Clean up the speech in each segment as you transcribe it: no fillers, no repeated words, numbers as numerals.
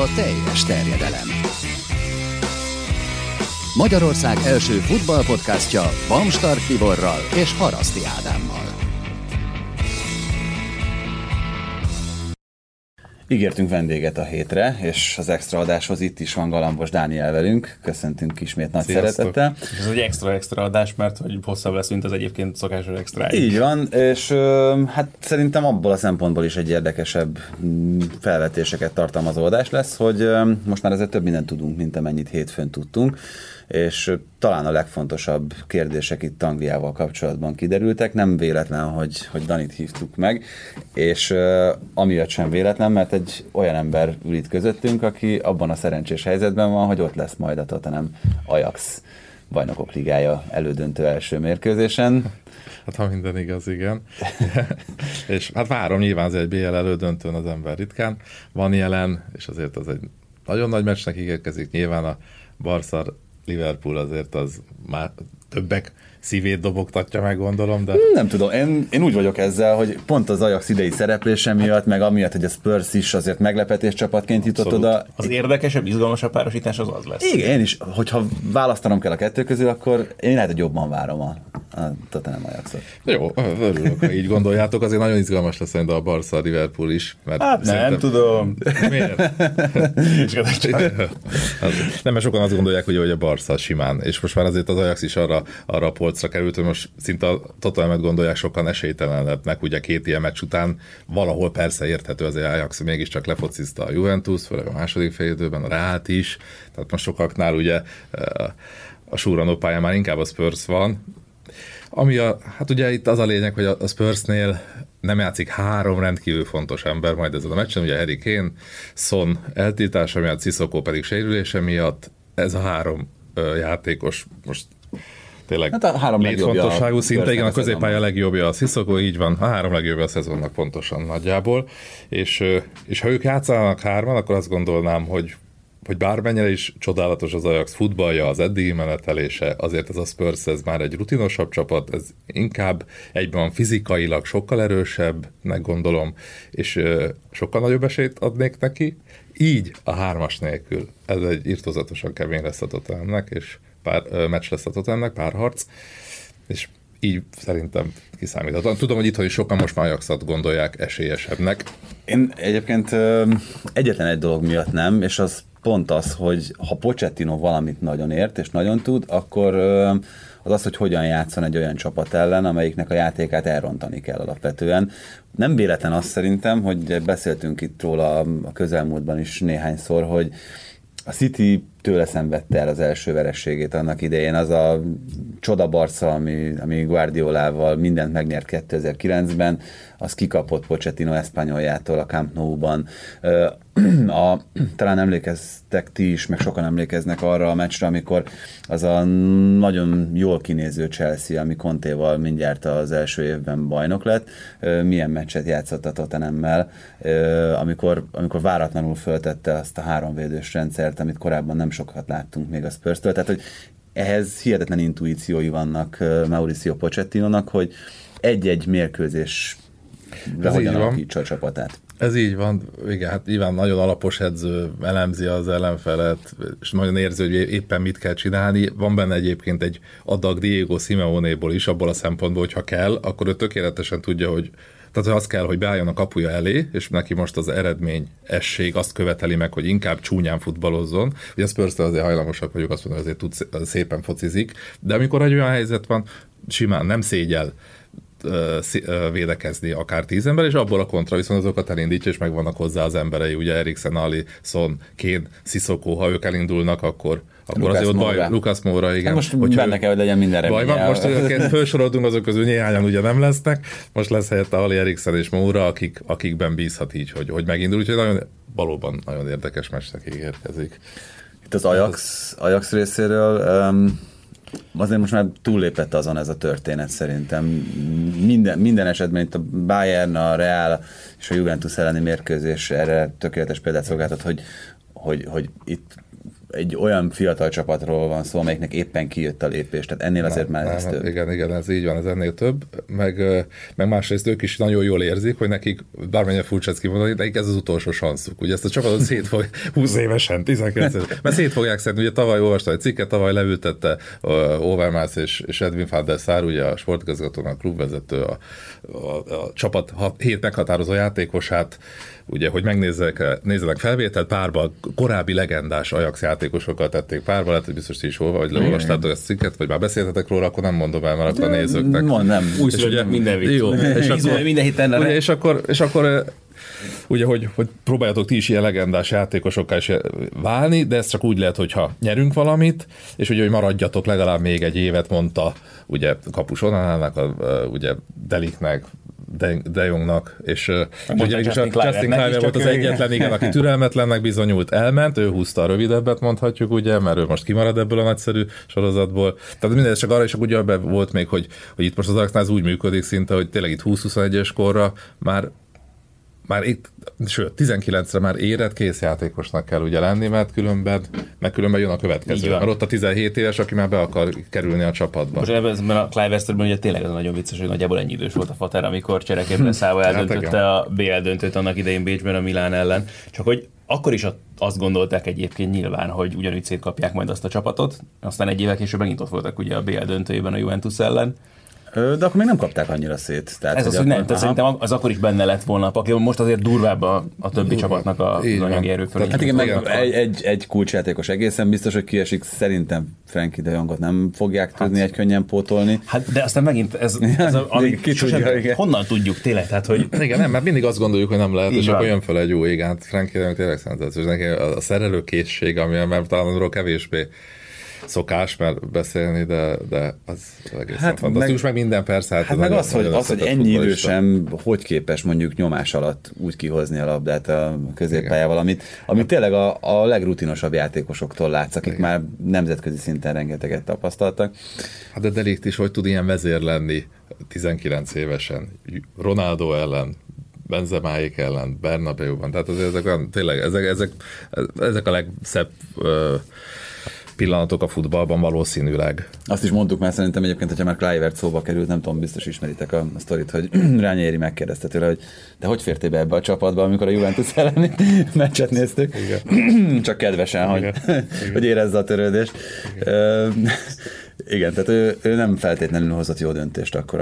a teljes terjedelem. Magyarország első futballpodcastja Bamstar Tiborral és Haraszti Ádámmal. Ígértünk vendéget a hétre, és az extra adáshoz itt is van Galambos Dániel velünk. Köszöntünk ismét nagy szeretettel. Ez egy extra adás, mert hogy hosszabb lesz, mint az egyébként szokásos extra. Így van, és hát szerintem abból a szempontból is egy érdekesebb felvetéseket tartalmazó adás lesz, hogy most már ezért több mindent tudunk, mint amennyit hétfőn tudtunk, és talán a legfontosabb kérdések itt Angliával kapcsolatban kiderültek. Nem véletlen, hogy Danit hívtuk meg, és amiatt sem véletlen, mert egy olyan ember ül itt közöttünk, aki abban a szerencsés helyzetben van, hogy ott lesz majd a Tottenham Ajax Bajnokok Ligája elődöntő első mérkőzésen. Hát ha minden igaz, igen. És hát várom, nyilván az egy BL elődöntőn az ember ritkán van jelen, és azért az egy nagyon nagy meccsnek ígérkezik. Nyilván a Barca-Liverpool azért az már többek szívét dobogtatja meg, gondolom, de... Nem tudom, én úgy vagyok ezzel, hogy pont az Ajax idei szereplése miatt, meg amiatt, hogy a Spurs is azért meglepetés csapatként jutott oda. Az érdekesebb, izgalmasabb párosítás az az lesz. Igen, én is, hogyha választanom kell a kettő közül, akkor én lehet, hogy jobban várom a Tottenham Ajaxot. Jó, örülök, ha így gondoljátok, azért nagyon izgalmas lesz de a Barca Liverpool is. Mert hát nem tudom. Miért? Nem, mert sokan azt gondolják, hogy a Barca simán, és most már azért az Ajax is arra polcra került, hogy most szinte a Tottenhamet gondolják sokan esélytelenebbnek, ugye két ilyen meccs után valahol persze érthető az Ajax, mégiscsak lefocizta a Juventus, főleg a második félidőben, a Reált is, tehát most sokaknál ugye a súranó pályán már inkább a Spurs van, ami hát ugye itt az a lényeg, hogy a Spursnél nem játszik három rendkívül fontos ember majd ezen a meccsen, ugye Harry Kane, Son eltiltása miatt, Sissoko pedig sérülése miatt, ez a három játékos most tényleg hát a három létfontosságú szinte, igen, a középpálya legjobbja a Sissoko, így van, a három legjobbja a szezonnak pontosan nagyjából, és ha ők játszanak hárman, akkor azt gondolnám, hogy bármennyire is csodálatos az Ajax futballja, az eddigi menetelése, azért ez a Spurs, ez már egy rutinosabb csapat, ez inkább egyben fizikailag sokkal erősebbnek gondolom, és sokkal nagyobb esélyt adnék neki, így a hármas nélkül. Ez egy irtózatosan kemény lesz a Tottenhamnek, és pár meccs lesz a Tottenhamnek, pár harc, és így szerintem kiszámíthatóan. Tudom, hogy itthon is sokan most már Ajaxot gondolják esélyesebbnek. Én egyébként egyetlen egy dolog miatt nem, és az pont az, hogy ha Pochettino valamit nagyon ért és nagyon tud, akkor az, hogy hogyan játszon egy olyan csapat ellen, amelyiknek a játékát elrontani kell alapvetően. Nem véletlen az szerintem, hogy beszéltünk itt róla a közelmúltban is néhányszor, hogy a City tőle szenvedte el az első vereségét annak idején, az a csodabarca, ami Guardiolával mindent megnyert 2009-ben, az kikapott Pochettino Espanyoltól a Camp Nou-ban. Talán emlékeztek ti is, meg sokan emlékeznek arra a meccsre, amikor az a nagyon jól kinéző Chelsea, ami Contéval mindjárt az első évben bajnok lett, milyen meccset játszott a Tottenhammel, amikor váratlanul föltette azt a háromvédős rendszert, amit korábban nem sokat láttunk még a Spurs-től, tehát hogy ehhez hihetetlen intuíciói vannak Mauricio Pochettinónak, hogy egy-egy mérkőzés hogyan alakítsa a csapatát. Ez így van, igen, hát nyilván nagyon alapos edző, elemzi az ellenfelet, és nagyon érzi, hogy éppen mit kell csinálni. Van benne egyébként egy adag Diego Simeonéból is, abból a szempontból, hogyha kell, akkor ő tökéletesen tudja, hogy tehát az kell, hogy beálljon a kapuja elé, és neki most az eredményesség azt követeli meg, hogy inkább csúnyán futballozzon. Ugye a Spurs-től azért hajlamosak vagyok, azt mondom, azért szépen focizik, de amikor egy olyan helyzet van, simán nem szégyel védekezni akár 10 ember, és abból a kontra viszont azokat elindítja, és megvannak hozzá az emberei, ugye Eriksen, Alli, Son, Kane, Sissoko, ha ők elindulnak, akkor azért ott baj, Lucas Moura, igen. Hát most hogyha benne kell, hogy legyen minden reménye. Most egyébként felsoroltunk azok közül, néhányan ugye nem lesznek, most lesz helyette Alli, Eriksen és Moura, akikben bízhat így, hogy megindul, úgyhogy valóban nagyon érdekes meccsnek érkezik. Itt az Ajax részéről azért most már túllépett azon ez a történet szerintem. Minden esetben itt a Bayern, a Real és a Juventus elleni mérkőzés erre tökéletes példát szolgáltat, hogy itt egy olyan fiatal csapatról van szó, amelyiknek éppen kijött a lépés, tehát ennél azért már ez több. Igen, ez így van, ez ennél több, meg másrészt ők is nagyon jól érzik, hogy nekik, bármennyire furcsa ezt kimondani, nekik ez az utolsó sanszuk. Ugye ezt a csapatot szétfog 20 évesen, 19 évesen, mert szét fogják szedni, ugye tavaly olvastam egy cikket, tavaly leültette Overmars és Edwin van der Sar, ugye a sportigazgatónak, a klubvezető, a csapat 7 meghatározó játékosát, ugye, hogy megnézzenek felvételt, párba korábbi legendás Ajax játékosokkal tették párba, lehet, hogy biztos ti is olvastátok ezt a cikket, vagy már beszéltetek róla, akkor nem mondom el, mert akkor a nézőknek. Mondom, újszülöttnek minden vicc. És akkor ugye, hogy próbáljátok ti is ilyen legendás játékosokkal is válni, de ez csak úgy lehet, hogyha nyerünk valamit, és ugye, hogy maradjatok legalább még egy évet, mondta ugye Kapusonának, ugye Deliknek, De Jongnak, és ugye Justin Kluivert volt az egyetlen, igen, aki türelmetlennek bizonyult, elment, ő húzta a rövidebbet, mondhatjuk, ugye, mert ő most kimarad ebből a nagyszerű sorozatból. Tehát minden, csak arra is, hogy ugye volt még, hogy itt most az Ajaxnál úgy működik szinte, hogy tényleg itt 20-21-es korra már itt, sőt, 19-re már érett készjátékosnak kell ugye lenni, mert különben jön a következő. Mert ott a 17 éves, aki már be akar kerülni a csapatba. Most ebben a Kluivertben ugye tényleg az nagyon vicces, hogy nagyjából ennyi idős volt a fater, amikor cserekében szállva eldöntötte a BL döntőt annak idején Bécsben a Milán ellen. Csak hogy akkor is azt gondolták egyébként nyilván, hogy ugyanúgy szétkapják majd azt a csapatot. Aztán egy évvel később megint ott voltak ugye a BL döntőjében a Juventus ellen. De akkor még nem kapták annyira szét. Tehát ez az, hogy nem, szerintem az akkor is benne lett volna a pakliban, most azért durvább a többi csapatnak az anyagi erőfölénye. Hát igen, meg egy kulcsjátékos egészen biztos, hogy kiesik, szerintem Frenkie de Jongot nem fogják tudni egy könnyen pótolni. Hát de aztán megint ez amit honnan tudjuk tényleg? Tehát, hogy... Igen, nem, mert mindig azt gondoljuk, hogy nem lehet, és akkor jön fel egy új, hát Frenkie de Jong tényleg szenzációs. Neki a szerelőkészség, ami már talán kevésbé szokás, mert beszélni, de az egészen fantasztikus, meg minden persze. Hát meg az, hogy ennyi idősen hogy képes mondjuk nyomás alatt úgy kihozni a labdát a középpályával, amit tényleg a legrutinosabb játékosoktól látsz, akik igen, már nemzetközi szinten rengeteget tapasztaltak. Hát de Delikt is, hogy tud ilyen vezér lenni 19 évesen, Ronaldo ellen, Benzemáék ellen, Bernabéuban, tehát azért ezek a legszebb pillanatok a futballban valószínűleg. Azt is mondtuk már szerintem egyébként, hogyha már Kluivert szóba került, nem tudom, biztos ismeritek a sztorit, hogy Rányéri megkérdezte tőle, hogy te hogy fértél be ebbe a csapatba, amikor a Juventus elleni meccset néztük? Igen. Csak kedvesen, igen. Hogy érezze a törődést. Igen, tehát ő nem feltétlenül hozott jó döntést akkor,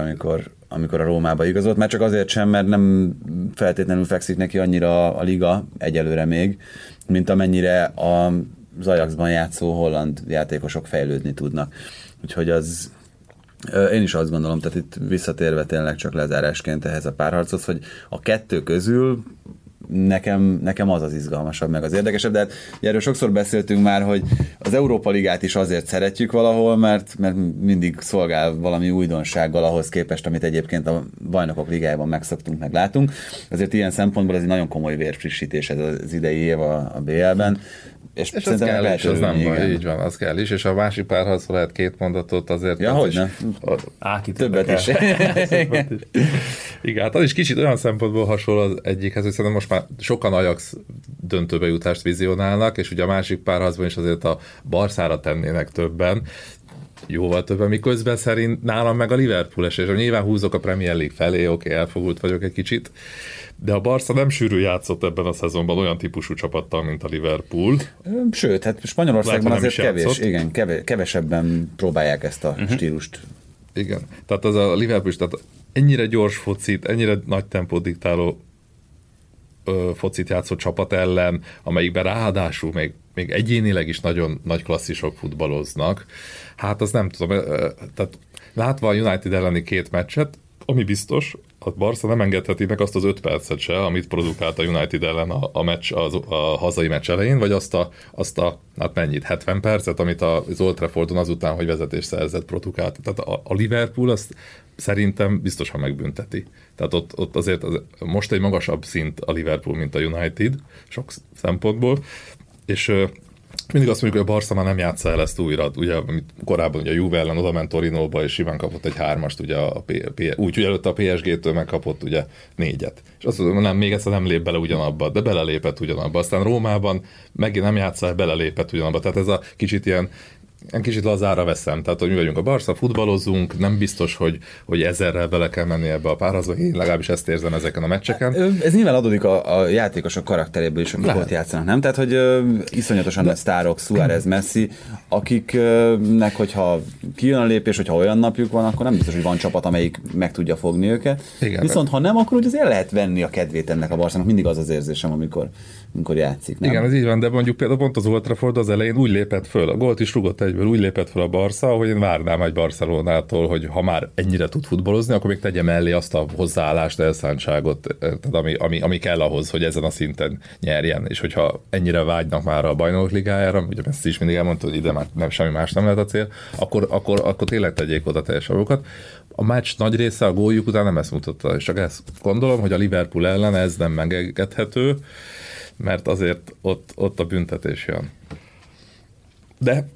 amikor a Rómába igazolt, már csak azért sem, mert nem feltétlenül fekszik neki annyira a liga egyelőre még, mint amennyire az Ajaxban játszó holland játékosok fejlődni tudnak. Úgyhogy az, én is azt gondolom, tehát itt visszatérve tényleg csak lezárásként ehhez a párharchoz, hogy a kettő közül nekem az izgalmasabb, meg az érdekesebb, de hát erről sokszor beszéltünk már, hogy az Európa Ligát is azért szeretjük valahol, mert mindig szolgál valami újdonsággal ahhoz képest, amit egyébként a Bajnokok Ligájában megszoktunk, meg látunk. Azért ilyen szempontból ez egy nagyon komoly vérfrissítés ez az idei év a BL-ben. És az kell is, az nem baj, így van, az kell is, és a másik párharcról lehet két mondatot azért... Ja, hogyne? Többet is. Igen, hát az is kicsit olyan szempontból hasonló az egyikhez, hogy szerintem most már sokan Ajax döntőbe jutást vizionálnak, és ugye a másik párharcban is azért a Barszára tennének többen, jóval többen, miközben szerint nálam meg a Liverpool esés, nyilván húzok a Premier League felé, oké, elfogult vagyok egy kicsit, de a Barca nem sűrű játszott ebben a szezonban olyan típusú csapattal, mint a Liverpool. Sőt, hát Spanyolországban azért kevesebben próbálják ezt a stílust. Igen, tehát az a Liverpool is, tehát ennyire gyors focit, ennyire nagy tempót diktáló focit játszó csapat ellen, amelyikben ráadásul még egyénileg is nagyon nagy klasszisok futballoznak. Hát az nem tudom, tehát látva a United elleni két meccset, ami biztos, a Barca nem engedheti meg azt az 5 percet se, amit produkált a United ellen a hazai meccs elején, vagy hát mennyit, 70 percet, amit az Old Traffordon azután, hogy vezetés szerzett, produkált. Tehát a Liverpool azt szerintem biztosan megbünteti. Tehát ott azért most egy magasabb szint a Liverpool, mint a United, sok szempontból, és Mindig azt mondjuk, hogy a Barca már nem játsza el ezt újra. Ugye, amit korábban ugye a Juve ellen oda ment Torinóba, és simán kapott egy 3-ast, ugye úgyhogy előtte a PSG-től megkapott ugye 4-et. És azt mondom, nem, még egyszer nem lép bele ugyanabba, de belelépett ugyanabba. Aztán Rómában megint nem játsza el, belelépett ugyanabba. Tehát ez a kicsit ilyen, én kicsit lazára veszem, tehát hogy mi vagyunk a Barca, futballozunk, nem biztos, hogy ezerrel bele kell menni ebbe a párhazba, én legalábbis ezt érzem ezeken a meccseken. Ez nyilván adódik a játékosok karakteréből is, akik ott játszanak, nem? Tehát, hogy iszonyatosan nagy sztárok, Suárez, Messi, akiknek, hogyha kijön a lépés, hogyha olyan napjuk van, akkor nem biztos, hogy van csapat, amelyik meg tudja fogni őket. Igen, viszont ha nem, akkor úgy azért lehet venni a kedvét ennek a Barcának, mindig az az érzésem, amikor játszik. Nem? Igen, ez így van, de mondjuk például pont az Old Trafford az elején úgy lépett föl, a gólt is rugott egyből, úgy lépett fel a Barca, hogy én várnám egy Barcelonától, hogy ha már ennyire tud futballozni, akkor még tegye mellé azt a hozzáállást, elszántságot, tehát ami kell ahhoz, hogy ezen a szinten nyerjen. És hogyha ennyire vágynak már a Bajnokok Ligájára, ugye ezt is mindig elmondta, hogy ide már nem, semmi más nem lehet a cél, akkor tényleg tegyék oda teljes agokat. A meccs nagy része a góljuk után nem ezt mutatta, és csak ezt gondolom, hogy a Liverpool ellen ez nem megengedhető, mert azért ott a büntetés jön. De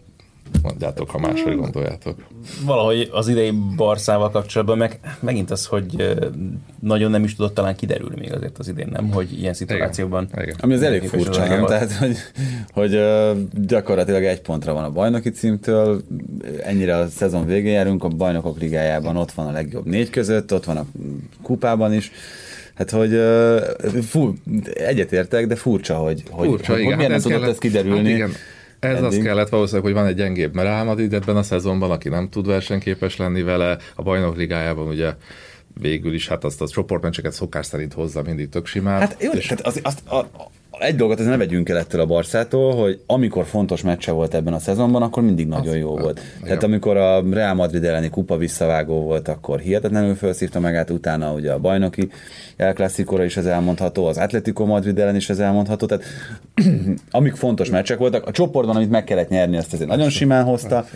mondjátok, ha máshogy gondoljátok. Valahogy az idei Barszával kapcsolatban megint az, hogy nagyon nem is tudott talán kiderülni még azért az idén, nem? Hogy ilyen szituációban... Igen. Ami az elég furcsa, nem? Tehát, hogy gyakorlatilag egy pontra van a bajnoki címtől, ennyire a szezon végén járunk, a Bajnokok Ligájában ott van a legjobb 4 között, ott van a kupában is. Hát, hogy egyetértek, de furcsa, hogy miért nem tudott ezt kiderülni. Hát ez eddig. Az kellett valószínűleg, hogy van egy gyengébb, mert Real Madrid ebben a szezonban, aki nem tud versenyképes lenni vele, a Bajnok Ligájában ugye végül is hát azt a csoportmeccseket szokás szerint hozza mindig tök simán. Hát jó, tehát egy dolgot azért ne vegyünk el ettől a Barszától, hogy amikor fontos meccse volt ebben a szezonban, akkor mindig nagyon jó volt. Igen. Tehát amikor a Real Madrid elleni kupa visszavágó volt, akkor hihetetlenül felszívta magát, utána ugye a bajnoki El Clasicóra is ez elmondható, az Atletico Madrid ellen is ez elmondható, tehát amik fontos meccsek voltak, a csoportban, amit meg kellett nyerni, azt azért nagyon simán hozta,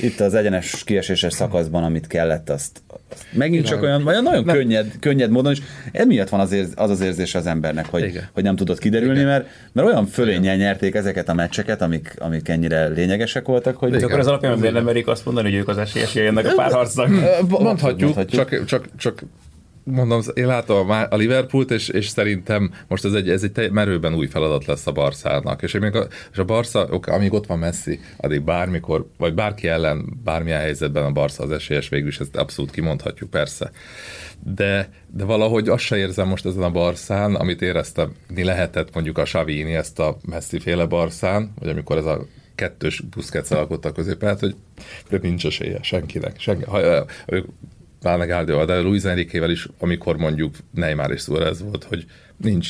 itt az egyenes kieséses szakaszban, amit kellett, azt megint igen, csak olyan nagyon könnyed módon is. Emiatt van az érzés az embernek, hogy nem tudott kiderülni, mert olyan fölénnyel nyerték ezeket a meccseket, amik ennyire lényegesek voltak, hogy... De akkor az alapján azért nem merik azt mondani, hogy ők az esélyesei ennek a párharcnak. Mondhatjuk. Csak mondom, én látom a Liverpoolt, és szerintem most ez egy merőben új feladat lesz a Barszának. És a Barca, amíg ott van Messi, addig bármikor, vagy bárki ellen, bármilyen helyzetben a Barca az esélyes, végül is ezt abszolút kimondhatjuk, persze. De valahogy azt se érzem most ezen a Barszán, amit éreztem, lehetett mondjuk a Xavi ezt a Messi-féle Barszán, vagy amikor ez a kettős Busquets alkotta a középpályát, hogy nincs esélye senkinek. Pláne Guardiola, de Luis Enriquevel is, amikor mondjuk Neymar és Suárez volt, hogy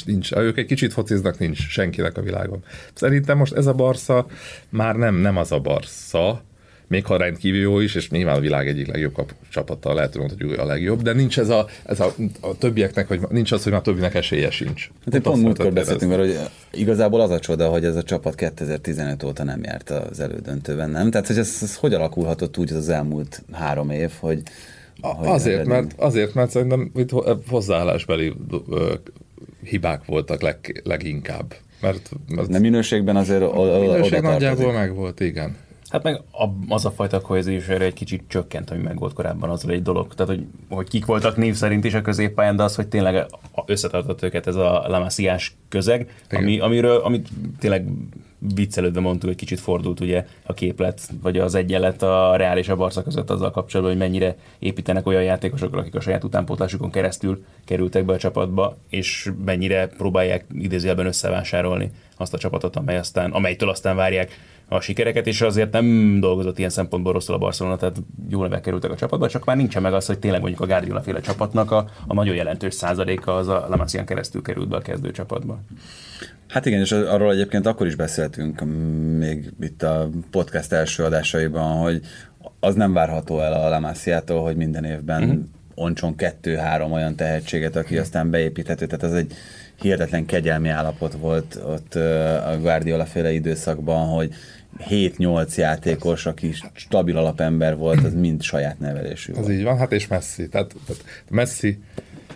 nincs. Ők egy kicsit fociznak, nincs senkinek a világon. Szerintem most ez a Barca már nem az a Barca, még ha rendkívül jó is, és nyilván a világ egyik legjobb csapata, lehet, hogy a legjobb, de nincs ez a többieknek, hogy nincs az, hogy már többinek esélye sincs. Hát pont múltkor beszéltünk, mert hogy igazából az a csoda, hogy ez a csapat 2015 óta nem járt az elődöntőben, nem? Tehát, hogy ez hogy alakulhatott úgy az elmúlt 3 év, hogy Azért, mert szerintem itt hozzáállásbeli hibák voltak leginkább. Mert de minőségben azért minőség nagyjából megvolt, igen. Hát meg az a fajta kohéziós erő egy kicsit csökkent, ami megvolt korábban, az egy dolog. Tehát, hogy kik voltak név szerint is a középpályán, de az, hogy tényleg összetartott őket ez a La Masia-s közeg, amit tényleg viccelődve mondtuk, hogy kicsit fordult ugye a képlet, vagy az egyenlet a Reál és a Barca között azzal kapcsolatban, hogy mennyire építenek olyan játékosokra, akik a saját utánpótlásukon keresztül kerültek be a csapatba, és mennyire próbálják idézőjelben összevásárolni azt a csapatot, amelytől aztán várják a sikereket, és azért nem dolgozott ilyen szempontból rosszul a Barcelona, tehát jó nevek kerültek a csapatba, csak már nincsen meg az, hogy tényleg mondjuk a Guardiola-féle csapatnak a nagyon jelentős százaléka az a La Masián keresztül került be a kezdőcsapatba. Hát igen, és arról egyébként akkor is beszéltünk még itt a podcast első adásaiban, hogy az nem várható el a La Masiától, hogy minden évben oncson 2-3 olyan tehetséget, aki aztán beépíthető, tehát ez egy hihetetlen kegyelmi állapot volt ott a Guardiola-féle időszakban, hogy 7-8 játékos, aki stabil alapember volt, az mind saját nevelésű volt. Ez így van, hát és Messi. Tehát Messi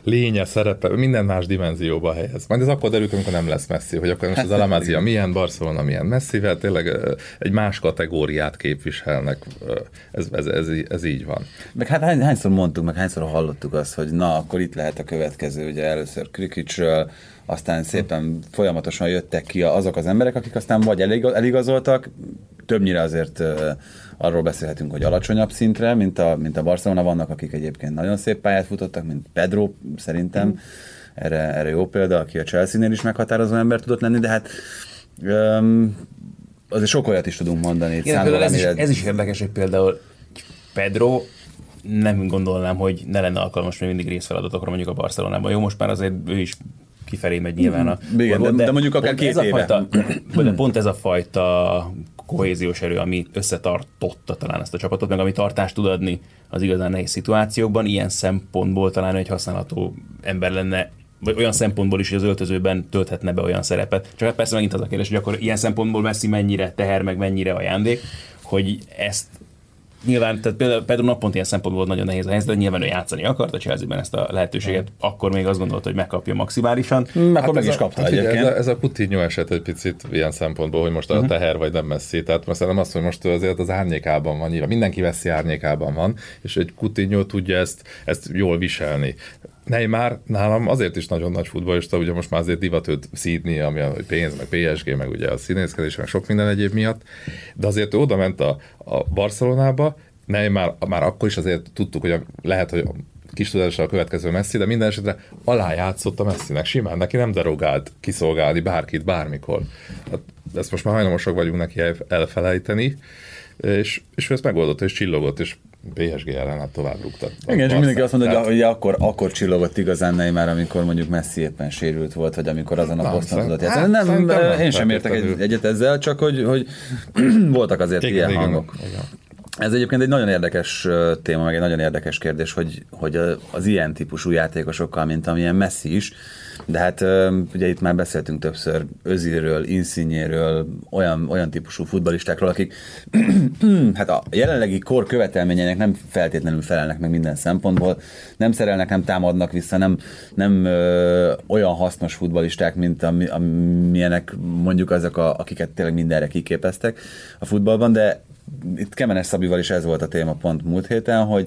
lénye, szerepe, minden más dimenzióba helyez. Majd ez akkor derül, amikor nem lesz Messi, hogy akkor most az Alamázia milyen, Barcelona milyen Messivel, tényleg egy más kategóriát képviselnek. Ez így van. Meg hát hányszor mondtuk, meg hányszor hallottuk azt, hogy na, akkor itt lehet a következő, ugye először Krikicsről, aztán szépen folyamatosan jöttek ki azok az emberek, akik aztán vagy eligazoltak, többnyire azért arról beszélhetünk, hogy alacsonyabb szintre, mint a Barcelona, vannak, akik egyébként nagyon szép pályát futottak, mint Pedro, szerintem, erre jó példa, aki a Chelsea-nél is meghatározó ember tudott lenni, de hát azért sok olyat is tudunk mondani. Igen, ez is érdekes, hogy például Pedro, nem gondolnám, hogy ne lenne alkalmas még mindig részfeladatokra mondjuk a Barcelonában. Jó, most már azért ő is kifelé megy nyilván a... Igen, de mondjuk akár két éve. Pont ez a fajta kohéziós erő, ami összetartotta talán ezt a csapatot, meg ami tartást tud adni az igazán nehéz szituációkban, ilyen szempontból talán egy használható ember lenne, vagy olyan szempontból is, hogy az öltözőben tölthetne be olyan szerepet. Csak hát persze megint az a kérdés, hogy akkor ilyen szempontból Messi mennyire teher, meg mennyire ajándék, hogy ezt nyilván, tehát például Pedro nappont ilyen szempontból nagyon nehéz a helyzet, de nyilván ő játszani akart a Chelsea-ben ezt a lehetőséget, akkor még azt gondolt, hogy megkapja maximálisan. Akkor hát meg is kapta egyébként. Ez a Coutinho eset egy picit ilyen szempontból, hogy most a teher vagy nem Messi, tehát most nem azt, hogy most azért az árnyékában van, nyilván mindenki Messi árnyékában van, és egy Coutinho tudja ezt jól viselni. Neymar nálam azért is nagyon nagy futballista, ugye most már azért divat őt szídni, ami a pénz, meg PSG, meg ugye a színészkedés, meg sok minden egyéb miatt, de azért oda ment a Barcelonába, Neymar már akkor is azért tudtuk, hogy lehet, hogy kis tudással a következő Messi, de minden esetre alájátszott a Messinek, simán, neki nem derogált kiszolgálni bárkit, bármikor. Hát ezt most már hajlamosak vagyunk neki elfelejteni, és ő ezt megoldott, és csillogott, és PSG ellen hát tovább rúgtat. Igen, és mindenki azt mondta, hogy akkor csillogott igazán Neymar, amikor mondjuk Messi éppen sérült volt, vagy amikor azon a poszton tudott játszani. Nem, én sem értek egyet ezzel, csak hogy voltak azért ilyen hangok. Igen. Ez egyébként egy nagyon érdekes téma, meg egy nagyon érdekes kérdés, hogy az ilyen típusú játékosokkal, mint amilyen Messi is, de hát ugye itt már beszéltünk többször Özilről, Insignéről, olyan típusú futballistákról, akik hát a jelenlegi kor követelményeinek nem feltétlenül felelnek meg minden szempontból, nem szerelnek, nem támadnak vissza, nem olyan hasznos futballisták, mint amilyenek mondjuk azok, akiket tényleg mindenre kiképeztek a futballban, de itt Kemenes Szabival is ez volt a téma pont múlt héten, hogy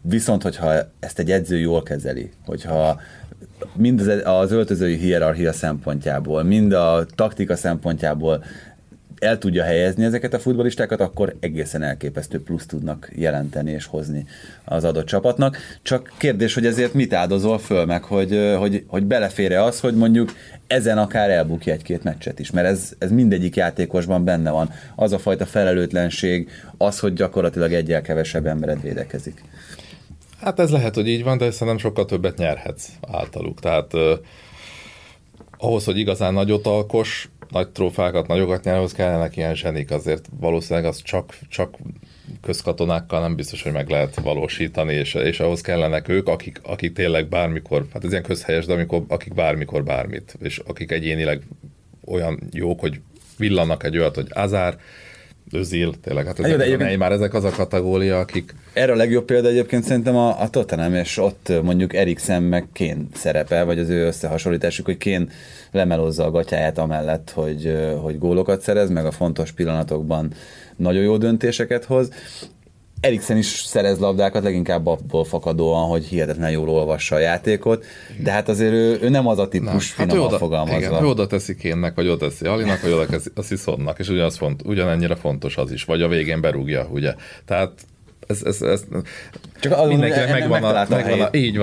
viszont, hogyha ezt egy edző jól kezeli, hogyha mind az öltözői hierarchia szempontjából, mind a taktika szempontjából el tudja helyezni ezeket a futballistákat, akkor egészen elképesztő plusz tudnak jelenteni és hozni az adott csapatnak. Csak kérdés, hogy ezért mit áldozol föl meg, hogy belefér-e az, hogy mondjuk ezen akár elbukja egy-két meccset is, mert ez mindegyik játékosban benne van. Az a fajta felelőtlenség, az, hogy gyakorlatilag egyel kevesebb embered védekezik. Hát ez lehet, hogy így van, de szerintem sokkal többet nyerhetsz általuk. Tehát ahhoz, hogy igazán nagyot alkos, nagy trófákat, nagyokat nyerni, ahhoz kellenek ilyen zsenik, azért valószínűleg az csak közkatonákkal nem biztos, hogy meg lehet valósítani, és ahhoz kellenek ők, akik tényleg bármikor, hát ez ilyen közhelyes, de akik bármikor bármit, és akik egyénileg olyan jók, hogy villanak egy olyat, hogy Hazard, Özil, tényleg, hát ezek már ezek az a kategória, akik... Erre a legjobb példa egyébként szerintem a Tottenham, és ott mondjuk Eriksen meg Kane szerepe, vagy az ő összehasonlításuk, hogy Kane lemelozza a gatyáját amellett, hogy gólokat szerez, meg a fontos pillanatokban nagyon jó döntéseket hoz. Eriksen is szerez labdákat, leginkább abból fakadóan, hogy hihetetlen jól olvassa a játékot, de hát azért ő nem az a típus, finoman fogalmazva. Igen, ő oda teszi Kénnek, vagy oda teszi Allinak, vagy oda teszi Sonnak, és ugyanennyire fontos az is, vagy a végén berúgja, ugye. Tehát ez csak mindenkinek megvan,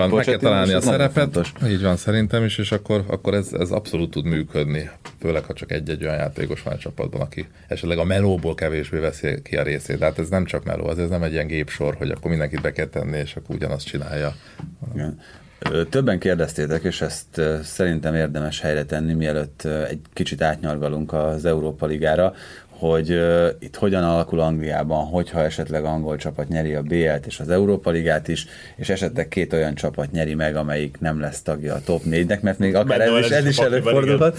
meg kell találni a szerepet, fontos. Így van szerintem is, és akkor ez abszolút tud működni, főleg ha csak egy-egy olyan játékos van a csapatban, aki esetleg a melóból kevésbé veszi ki a részét, de hát ez nem csak meló, ez nem egy ilyen gépsor, hogy akkor mindenkit be kell tenni, és akkor ugyanazt csinálja. Igen. Többen kérdeztétek, és ezt szerintem érdemes helyre tenni, mielőtt egy kicsit átnyargalunk az Európa Ligára, hogy itt hogyan alakul Angliában, hogyha esetleg angol csapat nyeri a BL-t és az Európa Ligát is, és esetleg két olyan csapat nyeri meg, amelyik nem lesz tagja a top 4-nek, mert még akár ez is előfordulhat.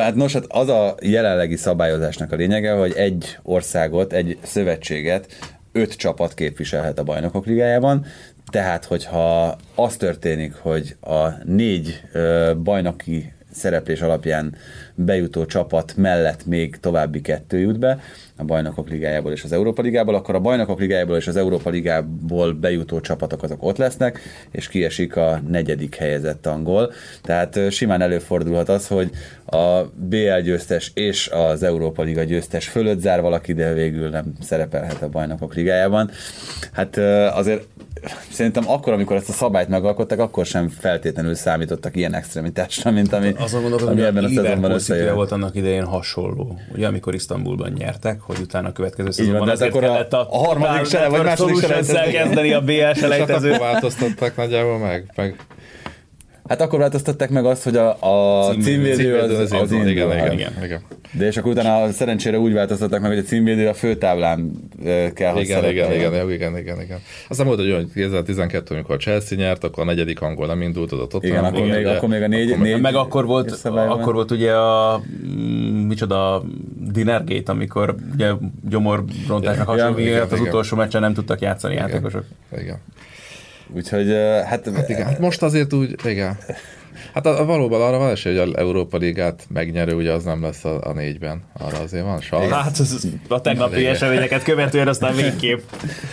Hát nos, hát az a jelenlegi szabályozásnak a lényege, hogy egy országot, egy szövetséget 5 csapat képviselhet a Bajnokok Ligájában, tehát hogyha az történik, hogy a 4 bajnoki szereplés alapján bejutó csapat mellett még további 2 jut be, a Bajnokok Ligájából és az Európa Ligából, akkor a Bajnokok Ligájából és az Európa Ligából bejutó csapatok azok ott lesznek, és kiesik a 4. helyezett angol. Tehát simán előfordulhat az, hogy a BL győztes és az Európa Liga győztes fölött zár valaki, de végül nem szerepelhet a Bajnokok Ligájában. Hát azért szerintem akkor, amikor ezt a szabályt megalkották, akkor sem feltétlenül számítottak ilyen extremitásra, mint ami, gondolom, ami ebben a szezonban összejött. Volt annak idején hasonló, ugye, amikor Isztambulban nyertek, hogy utána a következő szezonban azért kellett a harmadik sele, vagy második sele kezdeni a BL selejtezőt. És akkor változtattak nagyjából meg. Hát akkor változtatták meg azt, hogy a címvédő az indul. Igen. De és akkor utána szerencsére úgy változtatták meg, hogy a címvédő a főtáblán kell, hogy szerepeljen. Igen. Aztán volt, hogy 2012, amikor a Chelsea nyert, akkor a 4. angol nem indult, az a Tottenham. Akkor még a 4. Meg akkor volt ugye a Dinergate, amikor ugye gyomorbrontásnak hasonlóan az utolsó meccsen nem tudtak játszani játékosok. Igen. Úgyhogy, hát igen, most azért úgy, igen. Hát valóban arra van esély, hogy az Európa Ligát megnyerő, ugye az nem lesz a 4-ben. Arra azért van sal. Hát a tegnapi eseményeket követően aztán végképp.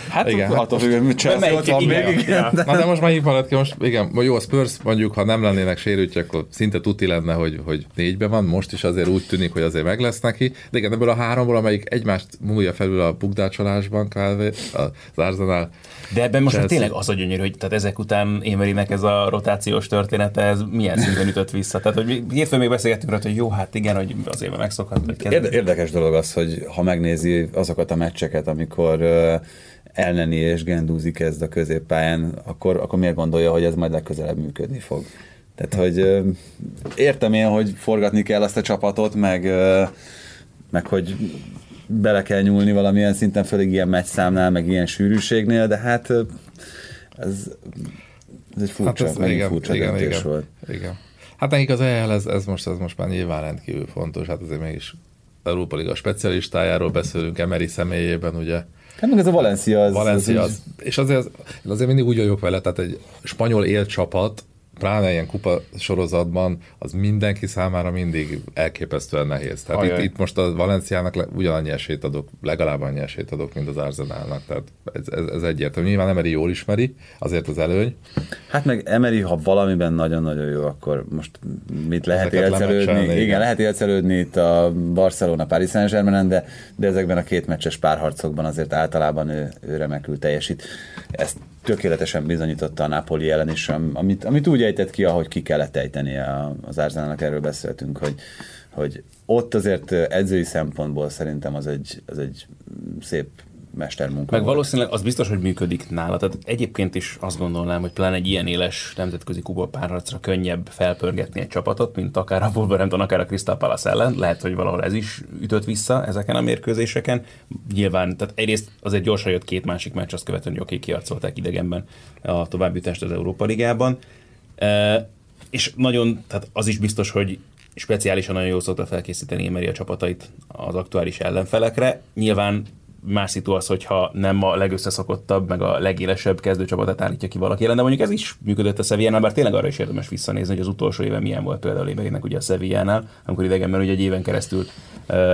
Hát igen, attól függően, hogy Chelsea ott van még. Na de most már így van, igen, jó, a Spurs mondjuk, ha nem lennének sérültjük, akkor szinte tuti lenne, hogy 4-ben van, most is azért úgy tűnik, hogy azért meg lesz neki. De igen, ebből a 3-ból, amelyik egymást múlja felül a bukdácsolásban, kb. Az Arsenal. De ebben most tényleg az a gyönyörű, hogy tehát ezek után Emerynek ez a rotációs története, ez milyen szinten ütött vissza. Tehát, hogy hétfőn még beszélgettünk rá, hogy jó, hát igen, hogy az éve megszokhat. Érdekes dolog az, hogy ha megnézi azokat a meccseket, amikor Elneny és Gendúzi kezd a középpályán, akkor miért gondolja, hogy ez majd legközelebb működni fog? Tehát, hogy értem én, hogy forgatni kell azt a csapatot, meg hogy bele kell nyúlni valamilyen szinten, főleg ilyen meccsszámnál, meg ilyen sűrűségnél, de hát ez egy furcsa, hát furcsa döntés volt. Igen. Hát nekik az EL, ez most már nyilván rendkívül fontos, hát azért mégis Európa Liga specialistájáról beszélünk, Emery személyében, ugye. Hát meg ez a Valencia. És azért mindig úgy vagyok vele, tehát egy spanyol élcsapat, pláne ilyen kupa sorozatban, az mindenki számára mindig elképesztően nehéz. Tehát itt most a Valenciának legalább annyi esélyt adok, mint az Arsenalnak. Tehát ez egyértelmű. Nyilván Emery jól ismeri, azért az előny. Hát meg Emery, ha valamiben nagyon-nagyon jó, akkor most mit lehet élcelődni? Igen, lehet élcelődni itt a Barcelona-Paris Saint-Germainen, de ezekben a két meccses párharcokban azért általában ő remekül teljesít. Ezt tökéletesen bizonyította a Napoli ellen is, amit úgy ejtett ki, ahogy ki kellett ejteni az Arsenalnak, erről beszéltünk, hogy ott azért edzői szempontból szerintem az egy szép mestermunka. Meg valószínűleg az biztos, hogy működik nála. Tehát egyébként is azt gondolnám, hogy pláne egy ilyen éles nemzetközi kupa párharcra könnyebb felpörgetni egy csapatot, mint akár a Wolverhampton, akár a Crystal Palace ellen. Lehet, hogy valahol ez is ütött vissza ezeken a mérkőzéseken. Nyilván, tehát egyrészt azért gyorsan jött 2 másik meccs, azt követően, hogy kiharcolták idegenben a továbbjutást az Európa Ligában. És nagyon, tehát az is biztos, hogy speciálisan nagyon jól szokta felkészíteni Emery a csapatait az aktuális ellenfelekre. Nyilván más szitu az, hogyha nem a legösszeszokottabb, meg a legélesebb kezdőcsapatát állítja ki valaki ellen, de mondjuk ez is működött a Sevillánál, bár tényleg arra is érdemes visszanézni, hogy az utolsó éve milyen volt például Emerynek ugye a Sevillánál, amikor idegenben ugye egy éven keresztül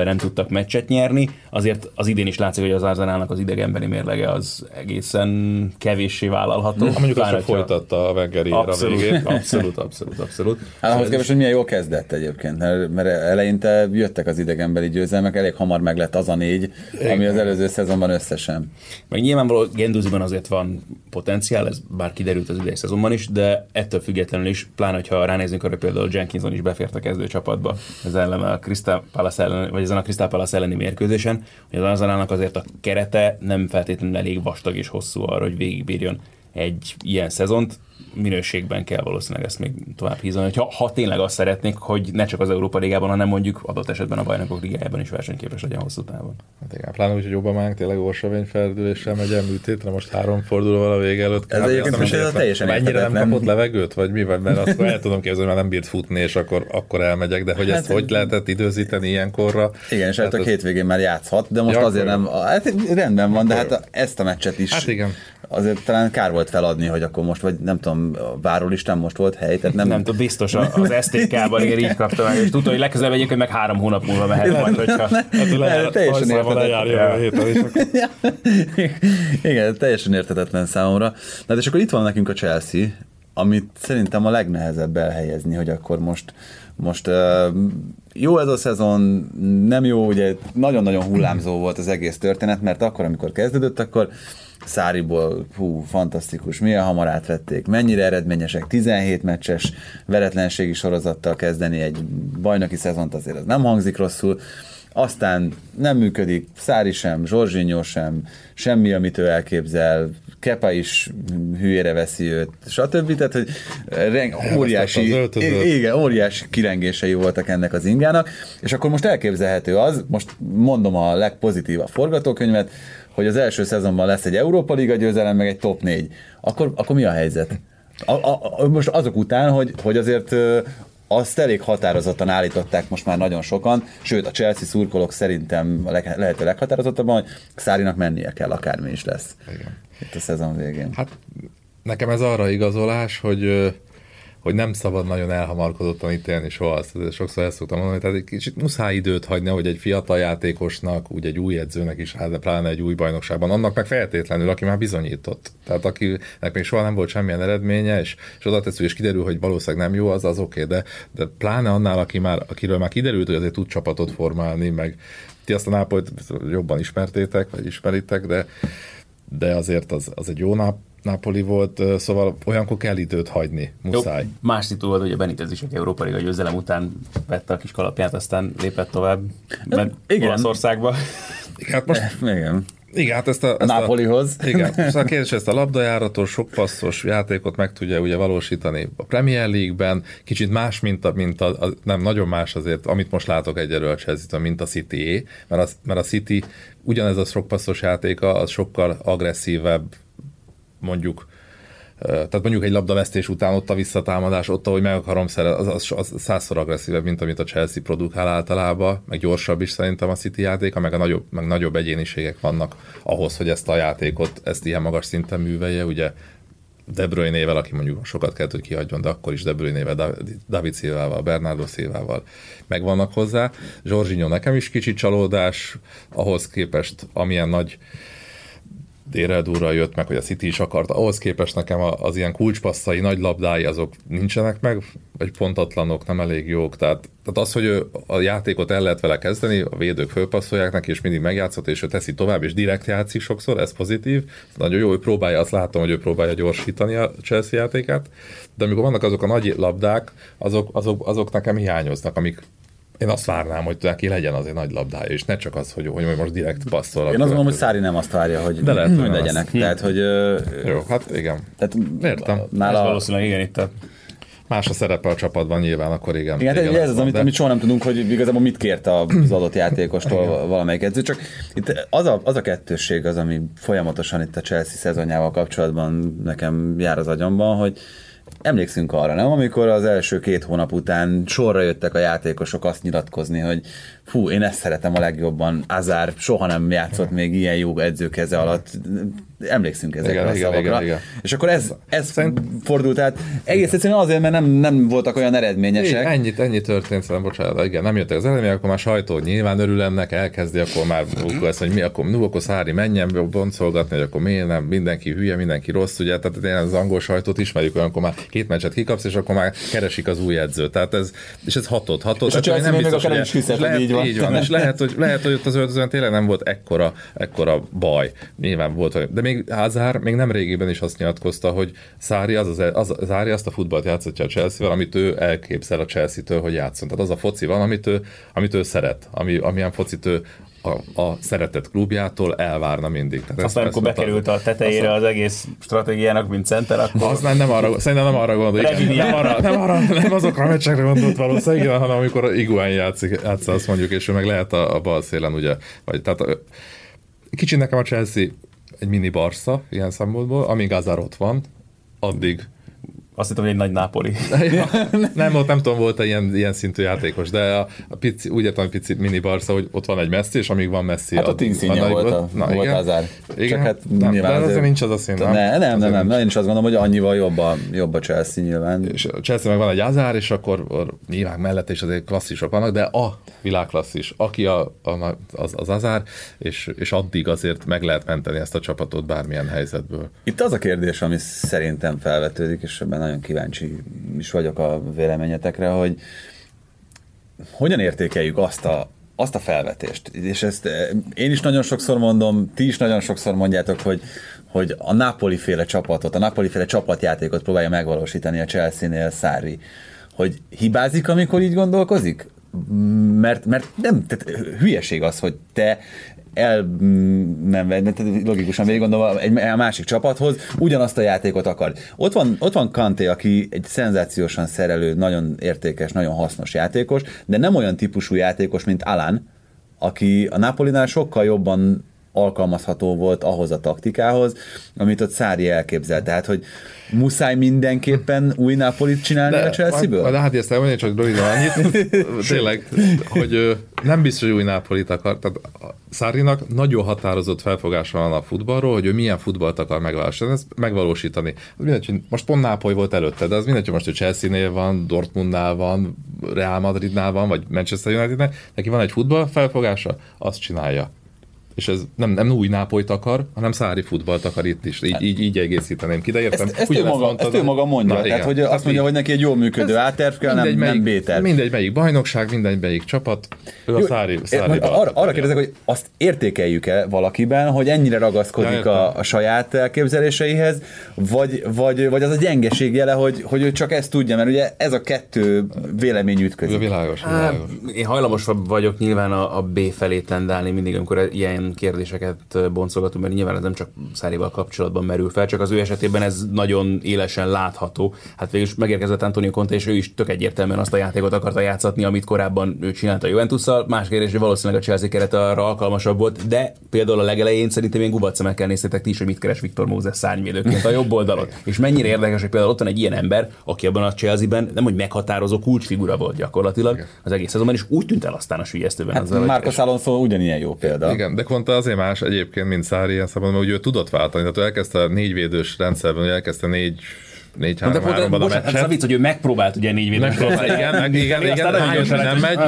nem tudtak meccset nyerni. Azért az idén is látszik, hogy az Arsenalnak az idegenbeni mérlege az egészen kevéssé vállalható. Mondjuk azt, hogy folytatta a Wengeri ér a végét. Abszolút. Hát ahhoz képest, hogy milyen jól kezdett egyébként, mert eleinte jöttek az idegenbeli győzelmek, elég hamar meg lett az a 4, ami az előző szezonban összesen. Meg nyilvánvalóan Gendúziban azért van potenciál, ez bár kiderült az idei szezonban is, de ettől függetlenül is, pláne, ha ránézünk arra, például Jenkinson is befért a kezdőcsapatba ezen a Crystal Palace elleni mérkőzésen, hogy az Arsenalnak azért a kerete nem feltétlenül elég vastag és hosszú arra, hogy végigbírjon egy ilyen szezont, minőségben kell valószínűleg ezt még tovább hízani, ha tényleg azt szeretnék, hogy ne csak az Európa Ligában, hanem mondjuk adott esetben a Bajnokok Ligájában is versenyképes legyen hosszú távon. Hát igen, pláne úgy, hogy Obamánk tényleg orsavényferdüléssel megy el műtétre, most 3 fordulóval a vége előtt. Ez egyébként most ez teljesen ennyire nem kapott levegőt, vagy mi van, mert azt el tudom képzelni, hogy már nem bírt futni, és akkor elmegyek, de hogy ezt hogy lehetett időzíteni ilyenkorra? Igen, és hát a hétvégén már játszhat, de most azért nem, hát rendben van, de hát ezt a meccset is. Hát igen. Azért talán kár volt feladni, hogy akkor most, vagy nem tudom, a várólistán most volt hely, tehát nem tudom, biztos az STK-ban igen így kapta meg, és tudta, hogy legközelebb egyébként meg 3 hónap múlva mehet majd, hogyha teljesen érthetetlen. Igen, teljesen érthetetlen számomra. Na, és akkor itt van nekünk a Chelsea, amit szerintem a legnehezebb elhelyezni, hogy akkor most jó ez a szezon, nem jó, ugye nagyon-nagyon hullámzó volt az egész történet, mert akkor, amikor kezdődött, akkor Sarriból, fantasztikus, milyen hamar átvették, mennyire eredményesek, 17 meccses veretlenségi sorozattal kezdeni egy bajnoki szezont, azért az nem hangzik rosszul, aztán nem működik, Sarri sem, Jorginho sem, semmi, amit ő elképzel, Kepa is hülyére veszi őt, stb. Tehát, hogy óriási kirengései voltak ennek az ingának, és akkor most elképzelhető az, most mondom a legpozitívabb forgatókönyvet, hogy az első szezonban lesz egy Európa Liga győzelem, meg egy top 4. Akkor mi a helyzet? Most azok után, hogy azért azt elég határozottan állították most már nagyon sokan, sőt a Chelsea szurkolók szerintem lehető leghatározottabban, hogy Sarrinak mennie kell, akármi is lesz. Igen. Itt a szezon végén. Hát nekem ez arra igazolás, hogy nem szabad nagyon elhamarkodottan ítélni soha, azt sokszor ezt szoktam mondani, tehát egy kicsit muszáj időt hagyni, hogy egy fiatal játékosnak, úgy egy új edzőnek is, hát de pláne egy új bajnokságban, annak meg feltétlenül, aki már bizonyított. Tehát akinek még soha nem volt semmilyen eredménye, és oda tesszük, és kiderül, hogy valószínűleg nem jó, az oké, de pláne annál, akiről már kiderült, hogy azért tud csapatot formálni, meg ti azt a Nápolyt jobban ismertétek, vagy ismeritek, de azért az egy jó Napoli volt, szóval olyankor kell időt hagyni, muszáj. Jó, más titó volt, hogy a Benitez is, aki Európa Liga győzelem után vette a kis kalapját, aztán lépett tovább Olaszországba. Igen, hát most... Igen. Igen, hát a Nápolihoz. Igen, most a kérdés, ezt a labdajáratos, sokpasszos játékot meg tudja ugye valósítani a Premier League-ben, kicsit más, nem, nagyon más azért, amit most látok egyelőre a Chelsea-től, mint a City-é, mert a City ugyanez a sokpasszos játéka, az sokkal agresszívebb, tehát mondjuk egy labdavesztés után ott a visszatámadás, ott, ahogy meg akarom szerezni, az 100-szor agresszívebb, mint amit a Chelsea produkál általában, meg gyorsabb is szerintem a City játéka, meg nagyobb egyéniségek vannak ahhoz, hogy ezt a játékot, ezt ilyen magas szinten művelje, ugye De Bruyne-vel, aki mondjuk sokat kellett, hogy kihagyjon, de akkor is De Bruyne-vel, David Silvával, Bernardo Silvával megvannak hozzá. Jorginho nekem is kicsi csalódás, ahhoz képest, amilyen nagy Déreldúrral jött meg, hogy a City is akarta, ahhoz képest nekem az ilyen kulcspasszai, nagy labdái, azok nincsenek meg, vagy pontatlanok, nem elég jók, tehát az, hogy ő a játékot el lehet vele kezdeni, a védők fölpasszolják neki, és mindig megjátszott, és ő teszi tovább, és direkt játszik sokszor, ez pozitív, ez nagyon jó, azt látom, hogy ő próbálja gyorsítani a Chelsea játékát, de amikor vannak azok a nagy labdák, azok nekem hiányoznak, amik én azt várnám, hogy neki legyen az egy nagy labdája, és ne csak az, hogy most direkt passzol. Én azt mondom, hogy Sarri nem azt várja, hogy úgy legyenek. Tehát, hogy... Jó, hát igen. Tehát, értem. Nála... valószínűleg igen, itt más a szerepe a csapatban nyilván, akkor igen. Igen, igen, ez az, amit soha nem tudunk, hogy igazából mit kért az adott játékostól valamelyik edző. Csak itt az a kettősség az, ami folyamatosan itt a Chelsea szezonjával kapcsolatban nekem jár az agyamban, hogy emlékszünk arra, nem? Amikor az első 2 hónap után sorra jöttek a játékosok azt nyilatkozni, hogy fú, én ezt szeretem a legjobban, Hazard soha nem játszott még ilyen jó edzőkeze alatt. Emlékszünk ezekre a szavakra. Igen. És akkor ez fordult át. Egész egyszerűen azért, mert nem voltak olyan eredményesek. Igen, ennyi történt, bocsánat, nem jöttek az eredmények, akkor már sajtó nyilván örül ennek, elkezdi, akkor már ezt, hogy mi, akkor Sarri menjen boncolgatni, hogy akkor miért nem, mindenki hülye, mindenki rossz, ugye, tehát én az angol sajtót ismerjük, olyankor már 2 meccset kikapsz, és akkor már keresik az új edzőt. Tehát ez hatott. És a Chelsea még biztos, nem is hiszed, hogy így van. Így van. És lehet, hogy ott az öltözőn tényleg nem volt ekkora baj. Nyilván volt, de még Hazard még nem régiben is azt nyilatkozta, hogy Sarri azt a futballt játszatja a Chelsea-vel, amit ő elképzel a Chelsea-től, hogy játszon. Tehát az a foci van, amit ő szeret, amilyen focit ő a szeretett klubjától elvárna mindig. Tehát aztán amikor bekerült a tetejére az egész stratégiának, mint center, akkor... Aztán nem arra gondolt, nem azokra a meccsekre gondolt valószínűleg, hanem amikor Iguain játsza, azt mondjuk, és ő meg lehet a bal szélen, ugye. Vagy, tehát kicsit nekem a Chelsea egy mini Barca ilyen szempontból, amíg Hazard ott van, addig... Azt hittem, hogy egy nagy Napoli. Ja, nem tudom, volt ilyen szintű játékos, de a pici, úgy értem, pici mini Barca, hogy ott van egy Messi, és amíg van Messi... Hát a tízszínje volt Hazard. Igen, hát nem, de azért nincs az a szín. Nem, én is azt gondolom, hogy annyival jobb a Chelsea nyilván. És a Chelsea meg van egy Hazard, és akkor nyilván mellette is azért klasszisok vannak, de a világklasszis, aki az Hazard, és addig azért meg lehet menteni ezt a csapatot bármilyen helyzetből. Itt az a kérdés, ami szerintem felvetődik, és ebben nagyon kíváncsi is vagyok a véleményetekre, hogy hogyan értékeljük azt a felvetést. És ezt én is nagyon sokszor mondom, ti is nagyon sokszor mondjátok, hogy a Napoli-féle csapatot, a Napoli-féle csapatjátékot próbálja megvalósítani a Chelsea-nél Sarri. Hogy hibázik, amikor így gondolkozik? Mert nem, tehát hülyeség az, hogy te logikusan végig gondolva a másik csapathoz ugyanazt a játékot akar. Ott van Kanté, aki egy szenzációsan szerelő, nagyon értékes, nagyon hasznos játékos, de nem olyan típusú játékos, mint Alan, aki a Napolinál sokkal jobban alkalmazható volt ahhoz a taktikához, amit ott Sarri elképzelt. Tehát, hogy muszáj mindenképpen új Napolit csinálni a Chelsea-ből? De hát ezt elmondani, csak röviden annyit. Tényleg, hogy nem biztos, hogy új Napolit akar. Tehát Sarrinak nagyon határozott felfogása van a futballról, hogy ő milyen futballt akar megvalósítani. Mindegy, most pont Nápoly volt előtte, de az mindegy, hogy most a Chelsea-nél van, Dortmundnál van, Real Madridnál van, vagy Manchester Unitednál, neki van egy futball felfogása, azt csinálja. És ez nem új Nápolyt akar, hanem Sarri futballt akar itt is. Így egészíteném ki, de értem. Ezt ő maga mondja. Na, tehát, hogy azt mondja, hogy neki egy jól működő A-terv kell, nem B-terv. Mindegy melyik bajnokság, mindegy melyik csapat. Ő jó, a Sarri arra kérdezek, hogy azt értékeljük-e valakiben, hogy ennyire ragaszkodik a saját elképzeléseihez, vagy az a gyengeség jele, hogy ő csak ezt tudja, mert ugye ez a kettő vélemény ütközik. Világos. Én hajlamosabb vagyok nyilván a B felé tendálni mindig, amikor ilyen kérdéseket boncolgatunk, mert nyilván ez nem csak Sarrival kapcsolatban merül fel, csak az ő esetében ez nagyon élesen látható. Hát végül is megérkezett Antonio Conte, és ő is tök egyértelműen azt a játékot akarta játszatni, amit korábban ő csinálta a Juventusszal. Más kérdés, hogy valószínűleg a Chelsea keret arra alkalmasabb volt, de például a legelején szerintem én gubaccemekkel néztétek ti is, hogy mit keres Viktor Mózes szárnyvédőként a jobb oldalon. És mennyire érdekes, hogy például ott van egy ilyen ember, aki abban a Chelsea-ben nem hogy meghatározó kulcsfigura volt gyakorlatilag az egész szezonban, és úgy tűnt el aztán a sülyeztőben. Hát, Marcos Alonso ugyanilyen jó példa. Igen, de Conte azért más egyébként, mint Sarri ilyen szabadon, hogy ő tudott váltani, tehát ő elkezdte a négyvédős rendszerben, ő elkezdte 4-3-3-ban a meccset. Hát vicc, hogy ő megpróbált ugye négyvédős rendszerben. Igen, hányosan nem megy.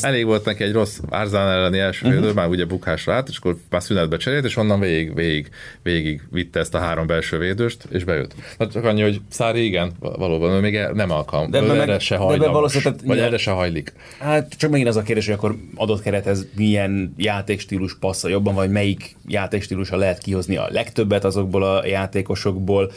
Elég volt neki egy rossz Arsenal elleni első idő, már ugye bukásra állt, és akkor már szünetbe cserélt, és onnan végig vitte ezt a három belső védőst, és bejött. Hát csak annyi, hogy Sarri igen, valóban, ő még nem alkalmas, erre se hajlamos, vagy erre se hajlik. Hát csak megint az a kérdés, hogy akkor adott kerethez milyen játékstílus passza jobban, vagy melyik játékstílusa lehet kihozni a legtöbbet azokból a játékosokból.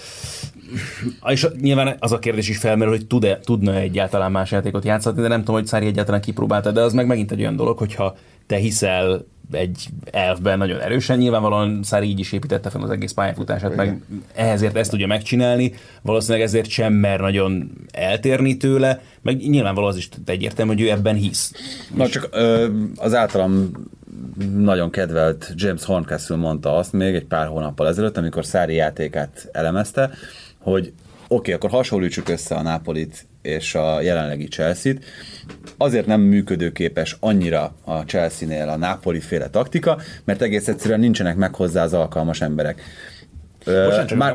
És nyilván az a kérdés is felmerül, hogy tudna egyáltalán más játékot játszatni, de nem tudom, hogy Sarri egyáltalán kipróbálta, de az meg megint egy olyan dolog, hogyha te hiszel egy elfben nagyon erősen, nyilvánvalóan Sarri így is építette fel az egész pályafutását, meg ezért ezt tudja megcsinálni, valószínűleg ezért sem mer nagyon eltérni tőle, meg nyilvánvalóan az is egyértelmű, hogy ő ebben hisz. Na csak az általam nagyon kedvelt James Horncastle mondta azt még egy pár hónappal ezelőtt, amikor Sarri játékát elemezte, hogy oké, akkor hasonlítsuk össze a Napolit és a jelenlegi Chelsea-t. Azért nem működőképes annyira a Chelsea-nél a Napoli-féle taktika, mert egész egyszerűen nincsenek meg hozzá az alkalmas emberek.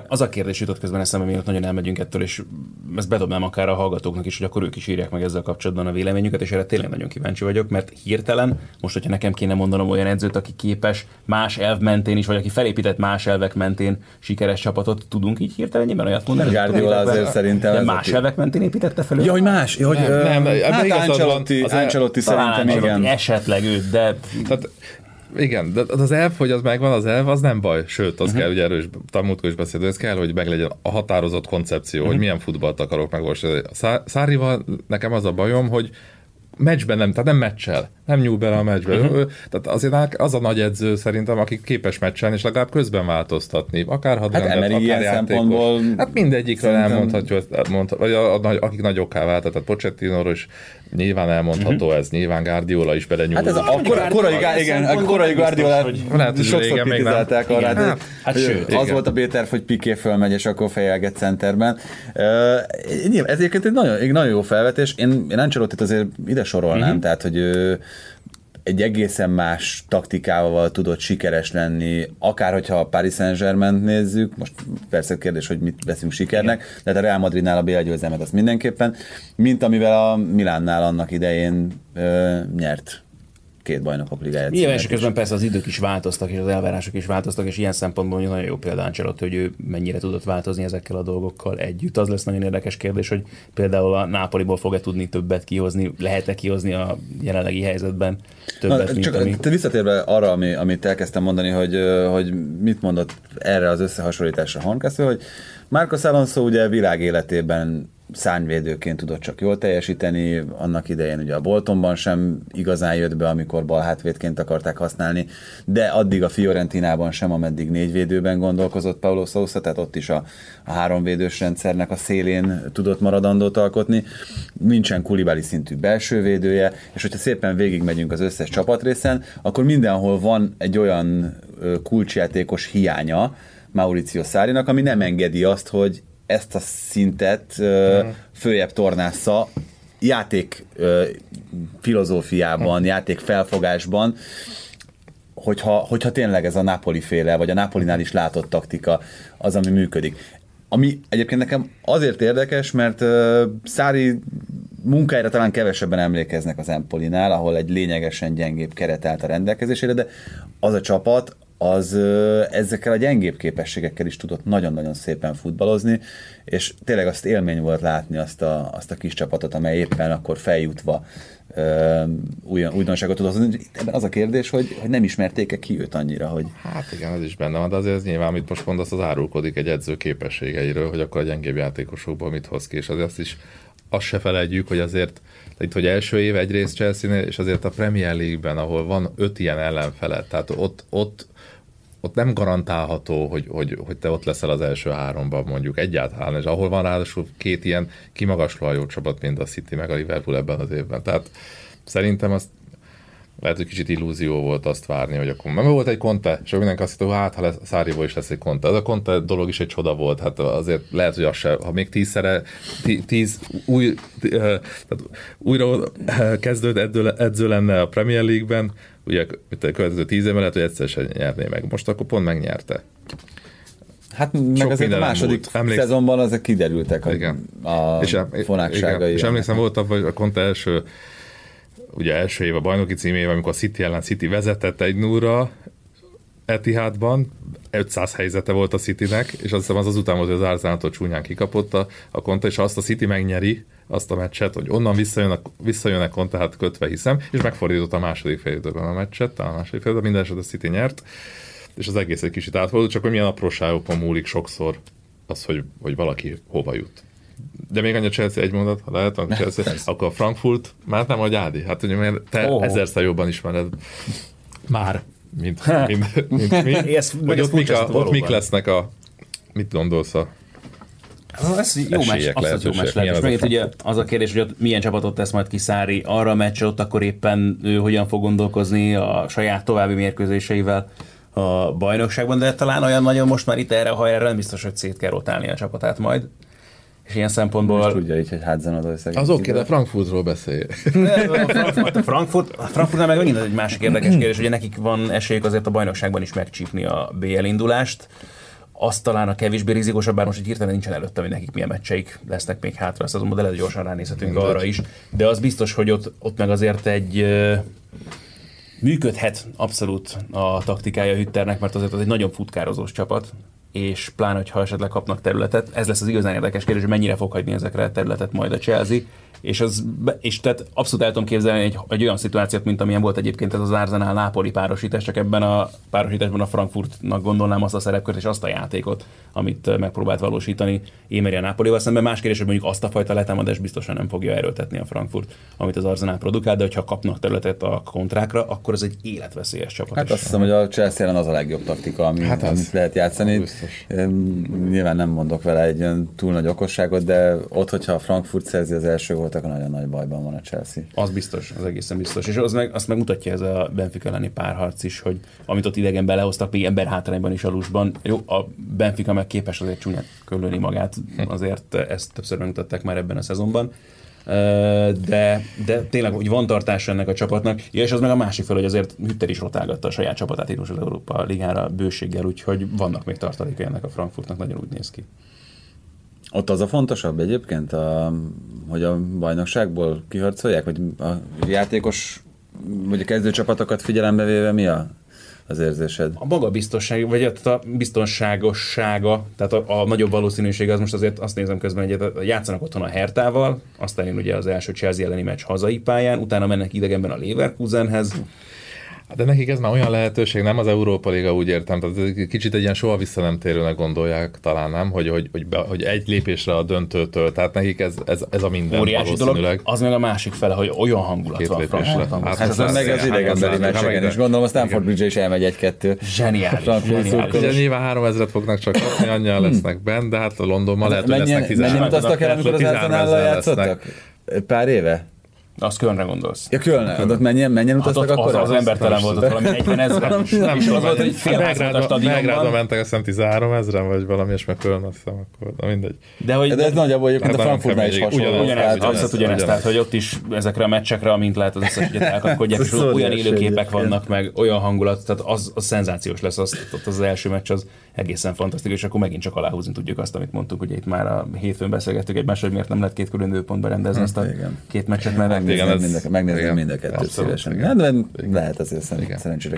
Az a kérdés jutott közben eszembe, miatt nagyon elmegyünk ettől, és ezt bedobnám akár a hallgatóknak is, hogy akkor ők is írják meg ezzel kapcsolatban a véleményüket, és erre tényleg nagyon kíváncsi vagyok, mert hirtelen, most hogyha nekem kéne mondanom olyan edzőt, aki képes más elv mentén is, vagy aki felépített más elvek mentén sikeres csapatot, tudunk így hirtelen nyilván olyat mondani? Guardiola azért szerintem. De más elvek mentén építette fel őt? Ja, hogy más? Ja, hogy nem, Ancelotti szerintem igen. Esetleg őt, de... Igen, de az elf, hogy az megvan, az elf, az nem baj. Sőt, az kell, ugye erős, múltkor is beszéltünk, ez kell, hogy meglegyen a határozott koncepció, hogy milyen futballt akarok megvalósítani. Sarrival nekem az a bajom, hogy meccsben nem, tehát nem meccsel. nem nyúl bele a meccsbe. Uh-huh. Tehát azért az a nagy edző szerintem, aki képes meccselni, és legalább közben változtatni. Akár hadrendet, akár játékos. Hát mindegyikről elmondható, vagy akik nagyokká váltak, tehát Pochettinóról is nyilván elmondható ez, nyilván Guardiola is belenyúl. Hát ez a korai Guardiola sokszor kritizálták arra, de az volt a B-terv, hogy Piqué fölmegy, és akkor fejelget centerben. Ez egyébként egy nagyon jó felvetés. Én Ancelottit azért ide sorolnám, tehát hogy egy egészen más taktikával tudott sikeres lenni, akár hogyha a Paris Saint-Germain nézzük, most persze kérdés, hogy mit veszünk sikernek, de hát a Real Madridnál a BL győzelmet azt mindenképpen, mint amivel a Milánnál annak idején nyert két bajnokok ligáját. Nyilván és közben persze az idők is változtak, és az elvárások is változtak, és ilyen szempontból nagyon jó példa Ancelotti, hogy ő mennyire tudott változni ezekkel a dolgokkal együtt. Az lesz nagyon érdekes kérdés, hogy például a Nápoliból fog-e tudni többet kihozni, lehet-e kihozni a jelenlegi helyzetben többet, visszatérve arra, amit elkezdtem mondani, hogy mit mondott erre az összehasonlításra Hornkasszó, hogy Marcos Alonso ugye világ életében szárnyvédőként tudott csak jól teljesíteni, annak idején ugye a Boltonban sem igazán jött be, amikor bal hátvédként akarták használni, de addig a Fiorentinában sem, ameddig négyvédőben gondolkozott Paulo Sousa, tehát ott is a háromvédős rendszernek a szélén tudott maradandót alkotni, nincsen Koulibaly szintű belsővédője, és hogyha szépen végigmegyünk az összes csapatrészen, akkor mindenhol van egy olyan kulcsjátékos hiánya Maurizio Sarrinak, ami nem engedi azt, hogy ezt a szintet följebb tornásza játék filozófiában, játék felfogásban, hogyha tényleg ez a Napoli féle, vagy a Napolinál is látott taktika az, ami működik. Ami egyébként nekem azért érdekes, mert Sarri munkájára talán kevesebben emlékeznek az Empolinál, ahol egy lényegesen gyengébb keret állt a rendelkezésére, de az a csapat, az ezekkel a gyengébb képességekkel is tudott nagyon-nagyon szépen futballozni, és tényleg azt élmény volt látni azt a kis csapatot, amely éppen akkor feljutva újdonságot tudott hozni. Ebben az a kérdés, hogy nem ismerték-e ki őt annyira, hogy... Hát igen, ez is benne van, de azért ez nyilván, amit most mondasz, az árulkodik egy edző képességeiről, hogy akkor a gyengébb játékosokból mit hoz ki, és azért azt se felejtjük, hogy azért itt, hogy első év egyrészt Chelsea-nél, és azért a Premier League-ben, ahol van 5 ilyen ellenfeled, tehát ott nem garantálható, hogy te ott leszel az első 3-ban mondjuk egyáltalán, és ahol van ráadásul 2 ilyen kimagaslóan jó csapat, mint a City, meg a Liverpool ebben az évben. Tehát szerintem azt lehet, hogy kicsit illúzió volt azt várni, hogy akkor nem volt egy Conte, és mindenki azt hitt, hogy hát, ha Sarriból is lesz egy Conte. Ez a Conte dolog is egy csoda volt, hát azért lehet, hogy az se, ha még 10 újra kezdődő edző lenne a Premier League-ben, ugye a következő 10 évben lehet, hogy egyszer sem nyerné meg. Most akkor pont megnyerte. Hát meg sok azért a második szezonban ezek kiderültek a fonákságai. És emlékszem, volt a Conte első év a bajnoki címével, amikor a City ellen City vezetett 1-0-ra Etihadban, 500 helyzete volt a Citynek, és azt hiszem az után volt, hogy az Arsenaltól csúnyán kikapott a Conte, és azt a City megnyeri azt a meccset, hogy onnan visszajön a Conte, hát kötve hiszem, és megfordított a második fél időben a meccset, talán a második fél időben, minden esetben a City nyert, és az egész egy kicsit átfordult, csak hogy milyen apróságokon múlik sokszor az, hogy valaki hova jut. De még annyi a Chelsea, egy mondat, ha lehet, akkor a Frankfurt, már nem vagy Ádi? Hát ugye, mert te ezerszer jobban ismered. Már. Mint mi. Hogy ott mik lesznek mit gondolsz a esélyek, lehetőségek? Megint ugye az a kérdés, hogy ott milyen csapatot tesz majd ki Sarri arra a meccsre, ott akkor éppen ő hogyan fog gondolkozni a saját további mérkőzéseivel a bajnokságban, de talán olyan nagyon most már itt erre a hajrára nem biztos, hogy szét kell rotálni a csapatát majd. És ilyen szempontból... Most tudja így, hogy hátzanod az szegény. Az oké, de Frankfurtról beszélj. Frankfurtnál meg megint egy másik érdekes kérdés, hogy nekik van esélyük azért a bajnokságban is megcsípni a BL indulást. Az talán a kevésbé rizikosabb, bár most így hirtelen nincsen előtte, hogy nekik milyen meccseik lesznek még hátra, ezt azonban, de lehet, gyorsan ránézhetünk arra is. De az biztos, hogy ott meg azért egy... Működhet abszolút a taktikája Hütternek, mert azért az egy nagyon futkározós csapat. és pláne, hogyha esetleg kapnak területet. Ez lesz az igazán érdekes kérdés, hogy mennyire fog hagyni ezekre a területet majd a Chelsea, és tehát abszolút el tudom képzelni egy olyan szituációt, mint amilyen volt egyébként ez az Arsenal-Napoli párosítás, csak ebben a párosításban a Frankfurtnak gondolnám azt a szerepkört és azt a játékot, amit megpróbált valósítani Emery a Napolival szemben. Más kérdés, hogy mondjuk azt a fajta letámadást biztosan nem fogja erőltetni a Frankfurt, amit az Arsenal produkál, de hogyha kapnak területet a kontrákra, akkor ez egy életveszélyes csapat. Hát azt hiszem, hogy a Chelsea ellen az a legjobb taktika, amit lehet játszani. Nyilván nem mondok vele egy olyan túl nagy okosságot, de ott, hogyha a Frankfurt szerzi az első gólt, akkor nagyon nagy bajban van a Chelsea. Az biztos, az egészen biztos. És azt megmutatja ez a Benfica elleni párharc is, hogy amit ott idegen belehoztak, még emberhátrányban is a Lusban. Jó, a Benfica meg képes azért csúnyán körülni magát, azért ezt többször megmutatták már ebben a szezonban. De tényleg, hogy van tartása ennek a csapatnak, ja, és az meg a másik fel, hogy azért Hütter is rotálgatta a saját csapatát itt az Európa Ligára bőséggel, úgyhogy vannak még tartalékai ennek a Frankfurtnak, nagyon úgy néz ki. Ott az a fontosabb egyébként, hogy a bajnokságból kiharcolják, hogy a játékos, vagy a kezdőcsapatokat figyelembe véve mi az érzésed? A magabiztosság, vagy a biztonságossága, tehát a nagyobb valószínűség, az most azért azt nézem közben, hogy játszanak otthon a Hertával, aztán én ugye az első Chelsea elleni meccs hazai pályán, utána mennek idegenben a Leverkusenhez. De nekik ez már olyan lehetőség, nem az Európa Liga, úgy értem, tehát kicsit egy ilyen soha vissza nem térőnek gondolják, talán nem, hogy egy lépésre a döntőtől, tehát nekik ez a minden óriási valószínűleg. Dolog, az meg a másik fele, hogy olyan hangulat két van Frankfurtban. Hát ez meg az idegenbeli meccsen is, gondolom a Stamford Bridge is elmegy 1-2. Zseniális. Nyilván 3000-et fognak csak kapni, annyian lesznek bent, de hát a Londonban lehet, hogy lesznek 10,000. Mennyit aztak el, amikor az Arsenállal játszottak? Pár éve? Azt Kölnre gondolsz. Ja, Köln. Ott mennyien utaztak akkor? Az embertelen volt ott valami 40,000. Nem is az volt, hogy félházat a stadionban. Belgrádba mentek, azt hiszem 13,000, vagy valami, és meg Köln, azt hiszem akkor. Na mindegy. De ez nagyjából egyébként a Frankfurtnál is hasonló. Ugyanezt, tehát hogy ott is ezekre a meccsekre, amint lehet az összes ügyet elkapkodják, és olyan élőképek vannak, meg olyan hangulat, tehát az szenzációs lesz, az első meccs az egészen fantasztikus, és akkor megint csak aláhúzni tudjuk azt, amit mondtuk, ugye itt már a hétfőn beszélgettük egymással, miért nem lehet két külön időpontban rendezni azt a két meccset, mert megnézem mind a kettőt szívesen. Nem, lehet azért szerencsére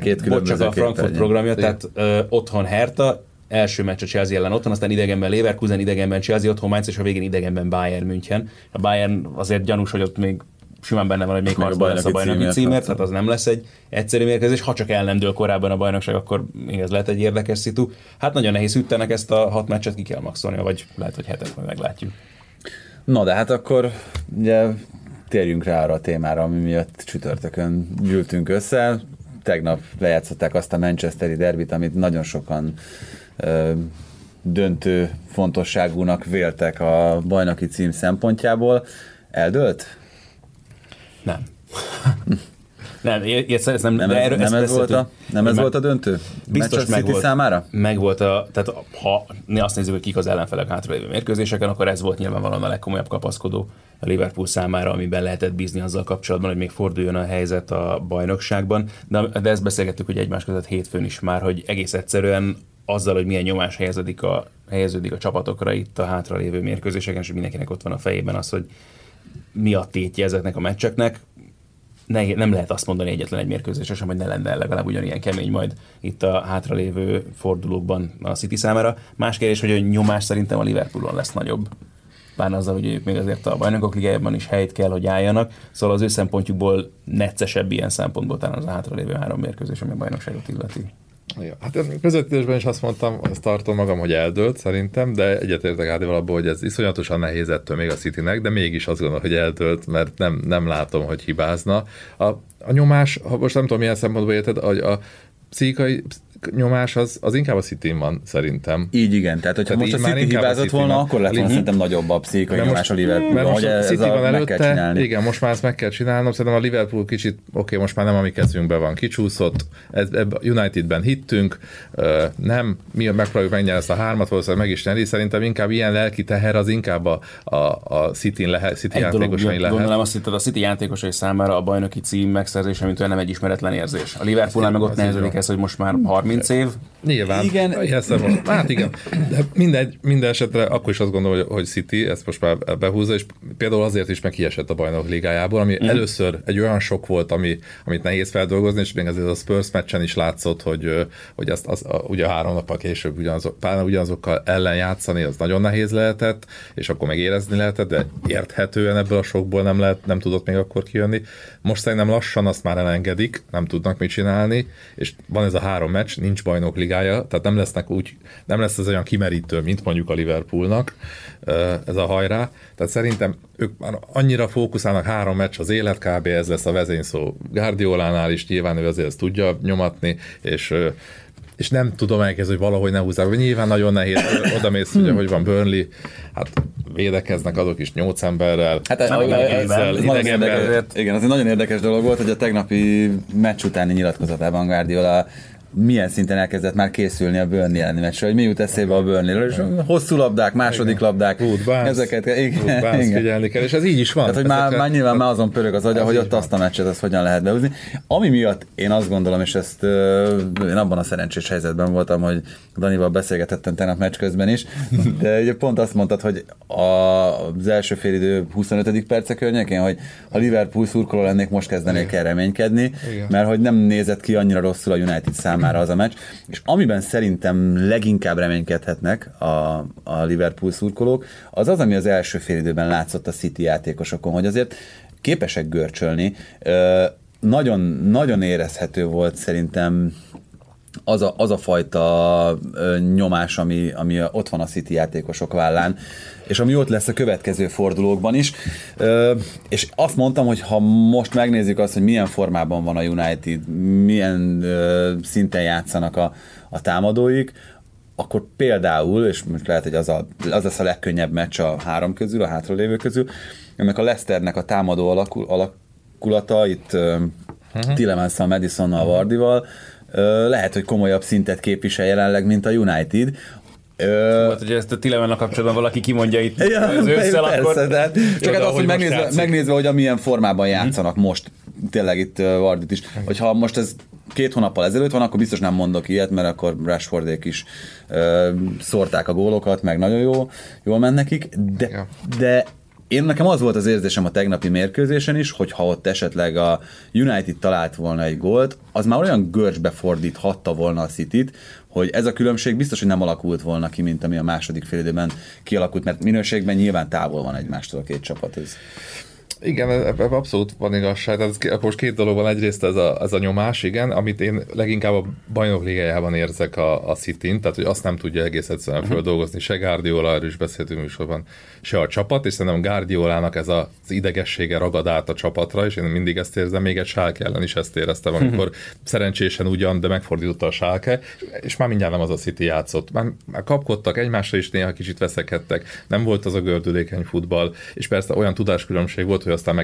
két különböző csak a Frankfurt programja, tehát otthon Hertha, első meccs a Chelsea ellen otthon, aztán idegenben Leverkusen, idegenben Chelsea, otthon Mainz, és a végén idegenben Bayern München. A Bayern azért gyanús, hogy ott még simán benne van, hogy még harcban lesz a bajnoki címért, tehát az nem lesz egy egyszerű mérkőzés. Ha csak el nem dől korábban a bajnokság, akkor még ez lehet egy érdekes szitu. Hát nagyon nehéz, Hütternek ezt a 6 meccset ki kell maxolnia, vagy lehet, hogy hetet majd meglátjuk. Na de hát akkor ugye térjünk rá arra a témára, ami miatt csütörtökön gyűltünk össze. Tegnap lejátszották azt a manchesteri derbit, amit nagyon sokan döntő fontosságúnak véltek a bajnoki cím szempontjából. Eldőlt? Nem. Nem ez volt a döntő? Biztos megvolt számára? Megvolt tehát ha azt nézzük, hogy kik az ellenfelek hátralévő mérkőzéseken, akkor ez volt nyilvánvalóan a legkomolyabb kapaszkodó a Liverpool számára, amiben lehetett bízni azzal kapcsolatban, hogy még forduljon a helyzet a bajnokságban. De ezt beszélgettük ugye egymás között hétfőn is már, hogy egész egyszerűen azzal, hogy milyen nyomás helyeződik a csapatokra itt a hátralévő mérkőzéseken, és mindenkinek ott van a fejében az, hogy mi a tétje ezeknek a meccseknek. Nem lehet azt mondani egyetlen egy mérkőzésre sem, hogy ne lenne legalább ugyanilyen kemény majd itt a hátralévő fordulókban a City számára. Más kérdés, hogy a nyomás szerintem a Liverpoolon lesz nagyobb. Bár azzal, hogy ők még azért a Bajnokok Ligájában is helyt kell, hogy álljanak. Szóval az ő szempontjukból neccesebb ilyen szempontból talán az a hátralévő 3 mérkőzés, ami a bajnokságot illeti. Ja, hát közvetítésben is azt mondtam, azt tartom magam, hogy eldőlt szerintem, de egyetértek Ádival abból, hogy ez iszonyatosan nehéz ettől még a Citynek, de mégis azt gondolom, hogy eldőlt, mert nem látom, hogy hibázna. A nyomás, ha most nem tudom milyen szempontból érted, hogy a pszichai nyomás az inkább a Cityn van szerintem. Így igen, tehát hogyha most a City hibázott volna, akkor lett volna szerintem nagyobb a pszichai nyomás a Liverpoolban, hogy ez meg kell csinálni. Igen, most már ezt meg kell csinálnom, szerintem a Liverpool kicsit, oké, most már nem a mi kezünkben van, kicsúszott, Unitedben hittünk, nem, mi megpróbáljuk megnyerni ezt a 3-at, valószínűleg meg is nyeri, szerintem inkább ilyen lelki teher az inkább a City játékosai lehet. Gondolom azt hitted, a City játékosai számára a bajnoki cím megszerzése, mint olyan nem egy ismeretlen érzés. A Liverpoolnál meg ott nehezedik ez, hogy most már 30 év. Nyilván. Igen. Hát igen. De minden esetre akkor is azt gondolom, hogy City ezt most már behúzza, és például azért is megkiesett a Bajnok Ligájából, ami először egy olyan sok volt, amit nehéz feldolgozni, és még azért a Spurs meccsen is látszott, hogy ugye 3 nappal később ugyanazokkal ellen játszani, az nagyon nehéz lehetett, és akkor meg érezni lehetett, de érthetően ebből a sokból nem tudott még akkor kijönni. Most szerintem lassan azt már elengedik, nem tudnak mit csinálni, és van ez a 3 meccs, nincs Bajnok Ligája, tehát nem lesz ez olyan kimerítő, mint mondjuk a Liverpoolnak ez a hajrá. Tehát szerintem ők már annyira fókuszálnak, 3 meccs az élet, kb. Ez lesz a vezényszó Guardiolánál is, nyilván ő azért ezt tudja nyomatni, és nem tudom elkezdeni, hogy valahogy ne húzzák. Nyilván nagyon nehéz, odamész, ugye, hogy van Burnley, hát védekeznek azok is 8 emberrel. Hát igen, az egy nagyon érdekes dolog volt, hogy a tegnapi meccs utáni nyilatkozatában Guardiola milyen szinten elkezdett már készülni a Burnley elleni meccsre, hogy mi jut eszébe a Burnleyről, és hosszú labdák, második igen. labdák, ezeket figyelni kell, és ez így is van. Tehát, hogy már nyilván már azon pörög az agya, hogy ott azt a meccset, azt hogyan lehet behúzni. Ami miatt én azt gondolom, és ezt én abban a szerencsés helyzetben voltam, hogy Danival beszélgetettem tegnap meccs közben is, de ugye pont azt mondtad, hogy az első félidő 25. perce környékén, hogy ha Liverpool szurkoló lennék, most kezdenék el reménykedni, mert hogy nem nézett ki annyira rosszul a United számára az a meccs, és amiben szerintem leginkább reménykedhetnek a Liverpool szurkolók, az, ami az első félidőben látszott a City játékosokon, hogy azért képesek görcsölni. Nagyon, nagyon érezhető volt szerintem az a fajta nyomás, ami ott van a City játékosok vállán, és ami ott lesz a következő fordulókban is. És azt mondtam, hogy ha most megnézzük azt, hogy milyen formában van a United, milyen szinten játszanak a támadóik, akkor például, és most lehet, hogy az lesz a legkönnyebb meccs a 3 közül, a hátralévő közül, ennek a Leicesternek a támadó alakulata, itt Tielemans-szal, Madison-nal, Vardival, lehet, hogy komolyabb szintet képvisel jelenleg, mint a United. Volt, hogy ezt a Tielemannal kapcsolatban valaki kimondja itt az ősszel, akkor... Csak hát azt, hogy megnézve, hogy amilyen formában játszanak most, tényleg itt Vardit is. Hogyha most ez 2 hónappal ezelőtt van, akkor biztos nem mondok ilyet, mert akkor Rashfordék is szórták a gólokat, meg nagyon jól ment nekik, de én nekem az volt az érzésem a tegnapi mérkőzésen is, hogy ha ott esetleg a United talált volna egy gólt, az már olyan görcsbe fordíthatta volna a Cityt, hogy ez a különbség biztos, hogy nem alakult volna ki, mint ami a második félidőben kialakult, mert minőségben nyilván távol van egymástól a két csapat. Igen, ebben abszolút van igazság. Tehát most 2 dolog van, egyrészt ez a nyomás, igen, amit én leginkább a Bajnok Ligájában érzek a Cityn, tehát hogy azt nem tudja egész egyszerűen földolgozni, se Guardiola, erről is beszéltünk műsorban, se a csapat, és szerintem Guardiolának ez az idegessége ragad át a csapatra, és én mindig ezt érzem, még egy Schalke ellen is ezt éreztem, amikor szerencsésen ugyan, de megfordította a Schalke, és már mindjárt nem az a City játszott. Már kapkodtak egymásra is, néha kicsit veszekedtek, nem volt az a gördülékeny futball, és persze olyan tudáskülönbség volt, hogy aztán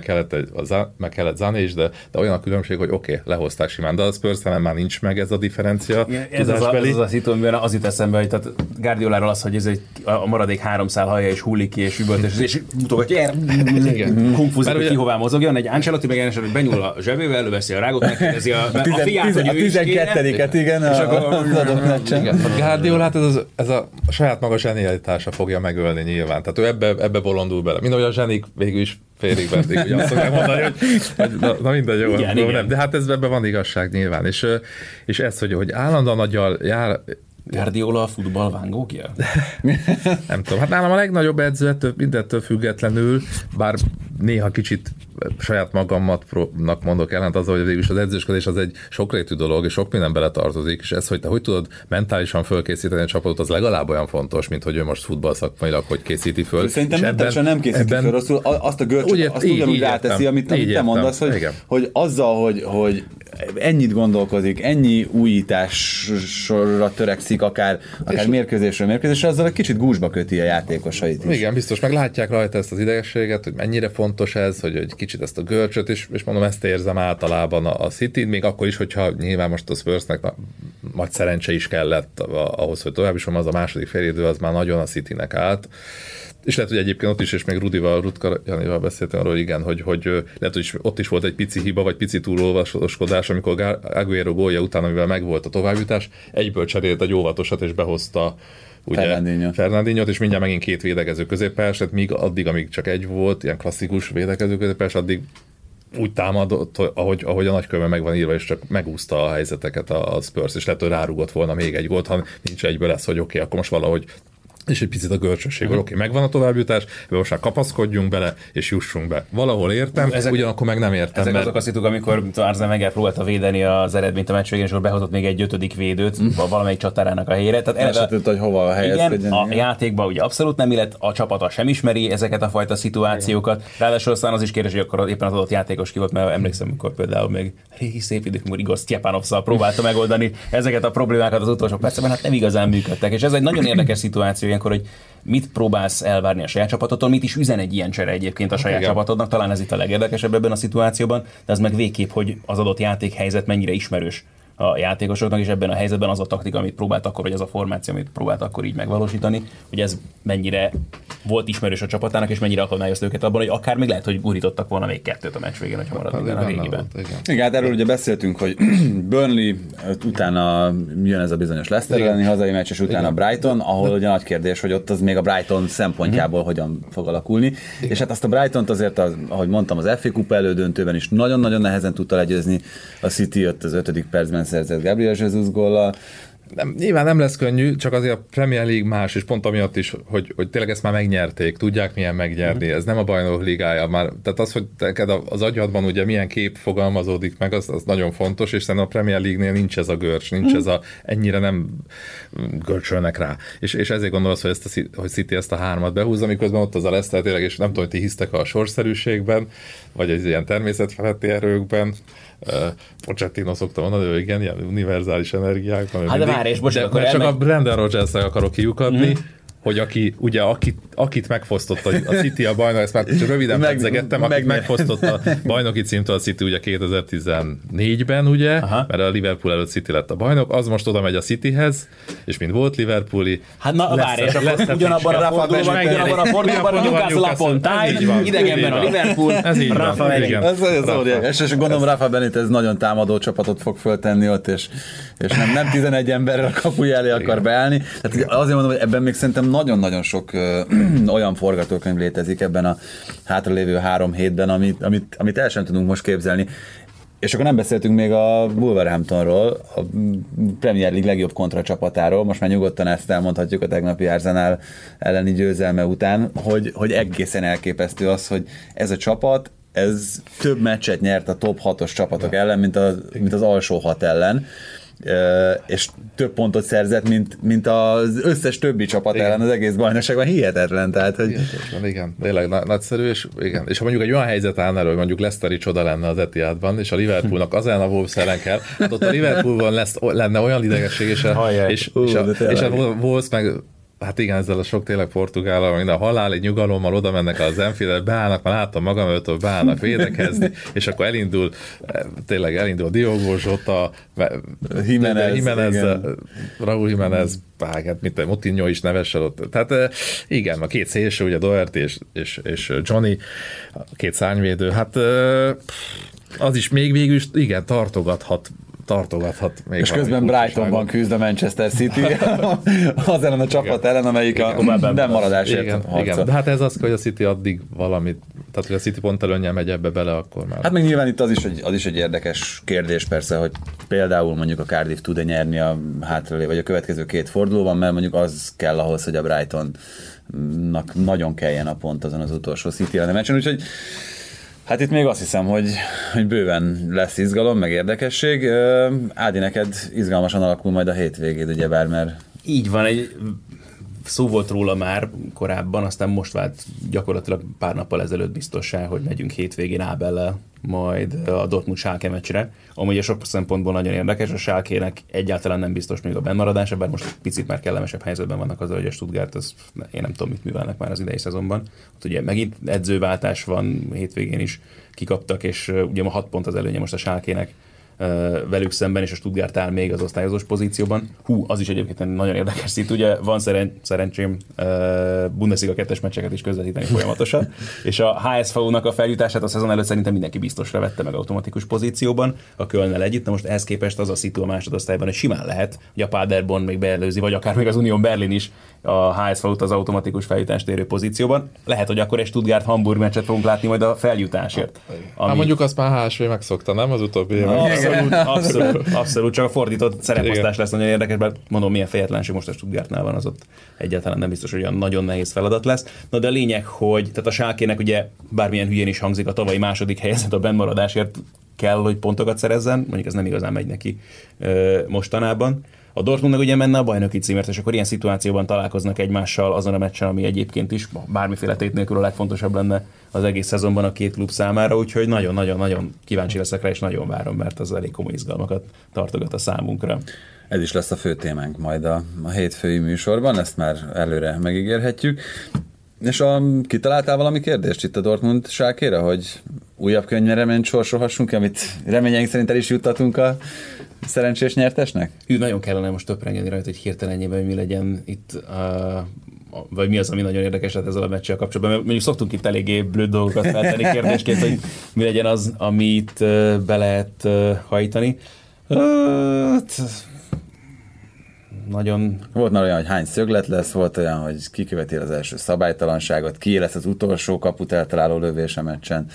meg kellett Zane is, de olyan a különbség, hogy oké, lehozták simán, de az Spurs-en már nincs meg ez a differencia. Igen, ez az a szitu, az jut eszembe, hogy tehát Guardioláról az, hogy ez a maradék 3 szál haja is hullik ki, és üvöltös, és mutogatja, kungfúzik, hogy kihová mozogjon, egy Ancelotti meg ellenesen, hogy benyúl a zsebével, előveszi a rágot, megkérdezi a fiát, hogy ő is kéne. A 12-et, igen, az adott meccsen. Guardiolát ez a saját maga zsenialitása fogja megölni nyilván, tehát ő ebbe bolondul bele. Mind olyan zsenik végül is félig bendig, ugye azt szokták mondani, hogy na mindegy, jó, igen, nem. Igen. De hát ebben van igazság nyilván, és ez, hogy állandóan aggyal jár... Guardiola a futball vángókja? Nem tudom, hát nálam a legnagyobb edző, mindettől függetlenül, bár néha kicsit saját magamnak mondok ellent azzal, hogy végülis az edzősködés az egy sokrétű dolog, és sok minden beletartozik, és ez, hogy te hogy tudod mentálisan fölkészíteni a csapatot, az legalább olyan fontos, mint hogy ő most futballszakmailag hogy készíti föl. Szerintem mentálisan nem készíti föl rosszul, azt a görcsöt azt ugyanúgy ráteszi, amit te mondasz, hogy azzal, hogy ennyit gondolkozik, ennyi újításra törekszik, akár mérkőzésről, azzal egy kicsit gúzsba köti a játékosait is. Igen, biztos, meg látják rajta ezt az idegességet, hogy mennyire fontos ez, hogy kicsit ezt a görcsöt, és mondom, ezt érzem általában a City, még akkor is, hogyha nyilván most a Spursnek nagy szerencse is kellett ahhoz, hogy tovább is van, az a második félidő, az már nagyon a Citynek állt. És lehet, hogy egyébként ott is, és még Rudival, Rutka Janival beszéltem arról, igen, hogy lehet, hogy ott is volt egy pici hiba, vagy pici túlolvaskodás, amikor Agüero gólja után, amivel megvolt a továbbjutás, egyből cserélt egy óvatosat, és behozta Fernandinhót, és mindjárt megint két védekező középpályást, míg addig, amíg csak egy volt, ilyen klasszikus védekező középpályás, addig úgy támadott, ahogy a nagykörben meg van írva, és csak megúszta a helyzeteket a Spurs, és lehet, hogy rárugott volna még egy gólt, ha nincs egyből lesz, hogy oké, akkor most valahogy, és egy picit a görcsösség, oké, megvan a továbbjutás, most már kapaszkodjunk bele, és jussunk be. Valahol értem, ugyanakkor meg nem értem. Ezek azok a szituk, amikor Arsenal megpróbálta védeni az eredményt a meccs végén, és akkor behozott még egy ötödik védőt valamelyik csatárának a helyére. Tehát tudta, hogy hova helyezkedjen. A játékban ugye abszolút nem illet, a csapata sem ismeri ezeket a fajta szituációkat. Ráadásul aztán az is kérdés, hogy akkor éppen az adott játékos ki volt, mert emlékszem, amikor például még régi szép idők, amikor Igor Sztyepanovszal próbálta megoldani ezeket a problémákat az utolsó percben, hát nem igazán működtek. És ez egy nagyon érdekes szituáció, ilyenkor, hogy mit próbálsz elvárni a saját csapatodtól, mit is üzen egy ilyen csere egyébként a saját csapatodnak, talán ez itt a legérdekesebb ebben a szituációban, de az meg végképp, hogy az adott játékhelyzet mennyire ismerős a játékosoknak, és ebben a helyzetben az a taktika, amit próbált akkor, vagy az a formáció, amit próbált akkor így megvalósítani, hogy ez mennyire volt ismerős a csapatának, és mennyire akadályozta őket abban, hogy akár még lehet, hogy gurítottak volna még kettőt a meccs végén, hogyha maradt a régiben. Igen, hát erről ugye beszéltünk, hogy Burnley, utána jön ez a bizonyos Leicester elleni hazai meccs, és utána Brighton, ahol ugye nagy kérdés, hogy ott az még a Brighton szempontjából hogyan fog alakulni. És hát azt a Brightont azért, ahogy mondtam, az FA Kupa elődöntőben is nagyon-nagyon nehezen tudta legyőzni a City, jött az 5. percben szerzett Gabriel Jesus góllal. Nyilván nem lesz könnyű, csak azért a Premier League más, és pont amiatt is, hogy tényleg ezt már megnyerték, tudják milyen megnyerni, ez nem a Bajnok Ligája már, tehát az, hogy az agyadban ugye milyen kép fogalmazódik meg, az nagyon fontos, és szerintem a Premier League-nél nincs ez a görcs, nincs ez a, ennyire nem görcsölnek rá. És ezért gondolsz, hogy hogy City ezt a hármat behúzza, miközben ott az a Leicester tényleg, és nem tudom, hogy ti hisztek a sorszerűségben, vagy az ilyen természetfeletti erőkben, Pochettino szokta mondani, hogy igen, ilyen univerzális energiák. Hát de várj, és bocsánat, de csak a Brendan Rodgers-re akarok kiukadni, hogy aki, ugye, akit megfosztott a City a bajnok, ezt már röviden pedzegettem, akit megfosztott a bajnoki címtől a City ugye 2014-ben, ugye, mert a Liverpool előtt City lett a bajnok, az most oda megy a Cityhez, és mint volt Liverpooli... Hát na, várj, és ugyanabban a fordulóban a Newcastle a Pontáj, idegenben a Liverpool, Rafa Benitez. És gondolom Rafa Benitez nagyon támadó csapatot fog föltenni ott, és nem 11 emberrel a kapuja elé akar beállni. Azért mondom, hogy ebben még szerintem nagyon-nagyon sok olyan forgatókönyv létezik ebben a hátralévő 3 hétben, amit el sem tudunk most képzelni. És akkor nem beszéltünk még a Wolverhamptonról, a Premier League legjobb kontracsapatáról, most már nyugodtan ezt elmondhatjuk a tegnapi Arsenal elleni győzelme után, hogy egészen elképesztő az, hogy ez a csapat, ez több meccset nyert a top 6-os csapatok ellen, mint az alsó 6 ellen. És több pontot szerzett, mint az összes többi csapat ellen az egész bajnokságban, hihetetlen. Tehát, hogy... Igen, tényleg nagyszerű, és ha mondjuk egy olyan helyzet állna elő, hogy mondjuk Leicesteri csoda lenne az Etihadban, és a Liverpoolnak az ellen a Wolves ellen kell, hát ott a Liverpoolban lenne olyan idegesség, és a Wolves meg hát igen, ezzel a sok tényleg portugállal, minden halál, egy nyugalommal oda mennek az Anfieldre, beállnak, már láttam magam előtt, beállnak védekezni, és akkor elindul Diogo Jota, Raúl Jiménez, mint Moutinho is nevessel ott. Tehát igen, a két szélső, ugye Doherty és Johnny, a két szárnyvédő, hát az is még végül is, igen, tartogathat még. És közben Brightonban küzd a Manchester City az ellen a csapat ellen, amelyik a nem maradásért harcol. De hát ez az, hogy a City addig valamit, tehát hogy a City pont előnnyel megy ebbe bele, akkor már... Hát meg nyilván itt az is egy érdekes kérdés persze, hogy például mondjuk a Cardiff tud-e nyerni a hátralévő, vagy a következő 2 fordulóban, mert mondjuk az kell ahhoz, hogy a Brightonnak nagyon kelljen a pont azon az utolsó City ellen meccsen, úgyhogy hát itt még azt hiszem, hogy bőven lesz izgalom, meg érdekesség. Ádi, neked izgalmasan alakul majd a hétvégéd, ugyebár, mert... Így van, egy szó volt róla már korábban, aztán most vált gyakorlatilag pár nappal ezelőtt biztossá, hogy megyünk hétvégén Ábellel majd a Dortmund Schalke meccsre, amúgy a sok szempontból nagyon érdekes, a Schalkének egyáltalán nem biztos még a bennmaradása, bár most picit már kellemesebb helyzetben vannak azzal, hogy a Stuttgart, az, én nem tudom, mit művelnek már az idei szezonban. Ott ugye megint edzőváltás van, hétvégén is kikaptak, és ugye ma 6 pont az előnye most a Schalkének velük szemben, és a Stuttgart áll még az osztályozós pozícióban. Hú, az is egyébként nagyon érdekes szint, ugye van szerencsém Bundesliga 2-es meccseket is közvetíteni folyamatosan, és a HSV-nak a feljutását a szezon előtt szerintem mindenki biztosra vette meg automatikus pozícióban, a Kölnnel együtt, de most ehhez képest az a szitu a másodosztályban, hogy simán lehet, hogy a Paderborn még beelőzi, vagy akár még az Union Berlin is a HSV-t az automatikus feljutást érő pozícióban. Lehet, hogy akkor egy Stuttgart-Hamburg meccset fogunk látni majd a feljutásért. Hát mondjuk azt már HSV megszokta, nem az utóbbi évek. Abszolút, csak a fordított szereposztás lesz nagyon érdekes, mert mondom, milyen fejetlenség most a Stuttgartnál van, az ott egyáltalán nem biztos, hogy olyan nagyon nehéz feladat lesz. Na de a lényeg, hogy tehát a Schalkének ugye bármilyen hülyén is hangzik, a tavalyi második helyezett a bennmaradásért kell, hogy pontokat szerezzen, mondjuk ez nem igazán megy neki mostanában. A Dortmundnak ugye menne a bajnoki címért, és akkor ilyen szituációban találkoznak egymással azon a meccsen, ami egyébként is bármiféle tét nélkül a legfontosabb lenne az egész szezonban a két klub számára, úgyhogy nagyon-nagyon-nagyon kíváncsi leszek rá, és nagyon várom, mert az elég komoly izgalmakat tartogat a számunkra. Ez is lesz a fő témánk majd a hétfői műsorban, ezt már előre megígérhetjük. És kitaláltál valami kérdést itt a Dortmund Schalkére, hogy újabb könyvereményt sorsolhassunk, amit reményeink szerint el is juttatunk a szerencsés nyertesnek? Nagyon kellene most töprengeni rajta, hogy hirtelen ennyiben, hogy mi legyen itt, vagy mi az, ami nagyon érdekes lett ezzel a meccsel kapcsolatban. Mert mondjuk szoktunk itt eléggé blöd dolgokat feltenni kérdésként, hogy mi legyen az, amit be lehet hajtani. Nagyon... Volt már olyan, hogy hány szöglet lesz, volt olyan, hogy kiköveti az első szabálytalanságot, ki lesz az utolsó kaput eltaláló lövése meccsen,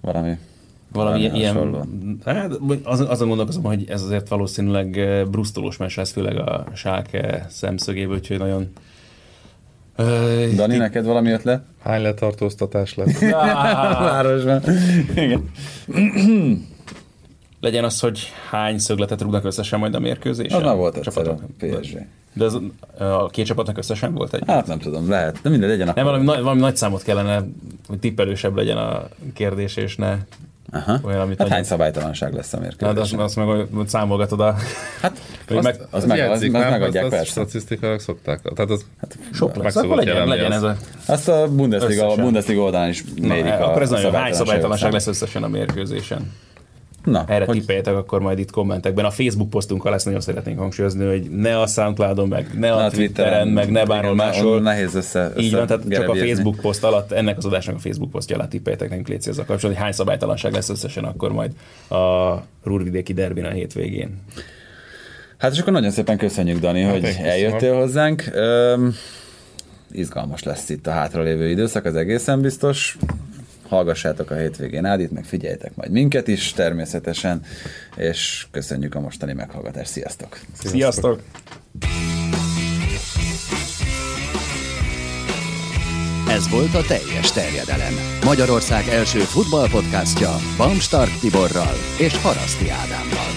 valami ilyen... Hát, azon gondolkozom, hogy ez azért valószínűleg brusztolós meccs lesz, főleg a Schalke szemszögéből, úgyhogy nagyon... Dani, neked valami ötlet? Hány letartóztatás lesz? Városban. Igen. Legyen az, hogy hány szögletet rúgnak összesen majd a mérkőzésen? Az már volt egyszer a PSG. De az, a két csapatnak összesen volt egy? Hát nem tudom, lehet. De mindegy, legyen akkor. Nem, valami nagy számot kellene, hogy tippelősebb legyen a kérdés, és ne... Aha. Olyan, amit hát hány szabálytalanság lesz a mérkőzésen? Hát azt meg számolgatod a... Hát az megadják persze. Statisztikák szokták. Tehát az hát, sok lesz, akkor legyen ez a... Azt a Bundesliga oldalán is mérik a szabálytalanság. Hány szabálytalanság lesz összesen a mérkőzésen? Na, erre tippeljetek akkor majd itt kommentekben. A Facebook posztunkkal ezt nagyon szeretnénk hangsúlyozni, hogy ne a SoundCloudon, meg ne a Twitteren, meg ne bárhol máshol. Nehéz össze így van, tehát csak a Facebook poszt alatt, ennek az adásnak a Facebook posztja alatt tippeljetek nekünk létszél ezzel kapcsolatban, hogy hány szabálytalanság lesz összesen akkor majd a Rúrvidéki derbin a hétvégén. Hát és akkor nagyon szépen köszönjük, Dani, hogy eljöttél hozzánk. Izgalmas lesz itt a hátralévő időszak, az egészen biztos. Hallgassátok a hétvégén Ádit, meg figyeljtek majd minket is természetesen, és köszönjük a mostani meghallgatást. Sziasztok! Sziasztok! Ez volt a Teljes Terjedelem. Magyarország első futballpodcastja Bamstar Tiborral és Haraszti Ádámmal.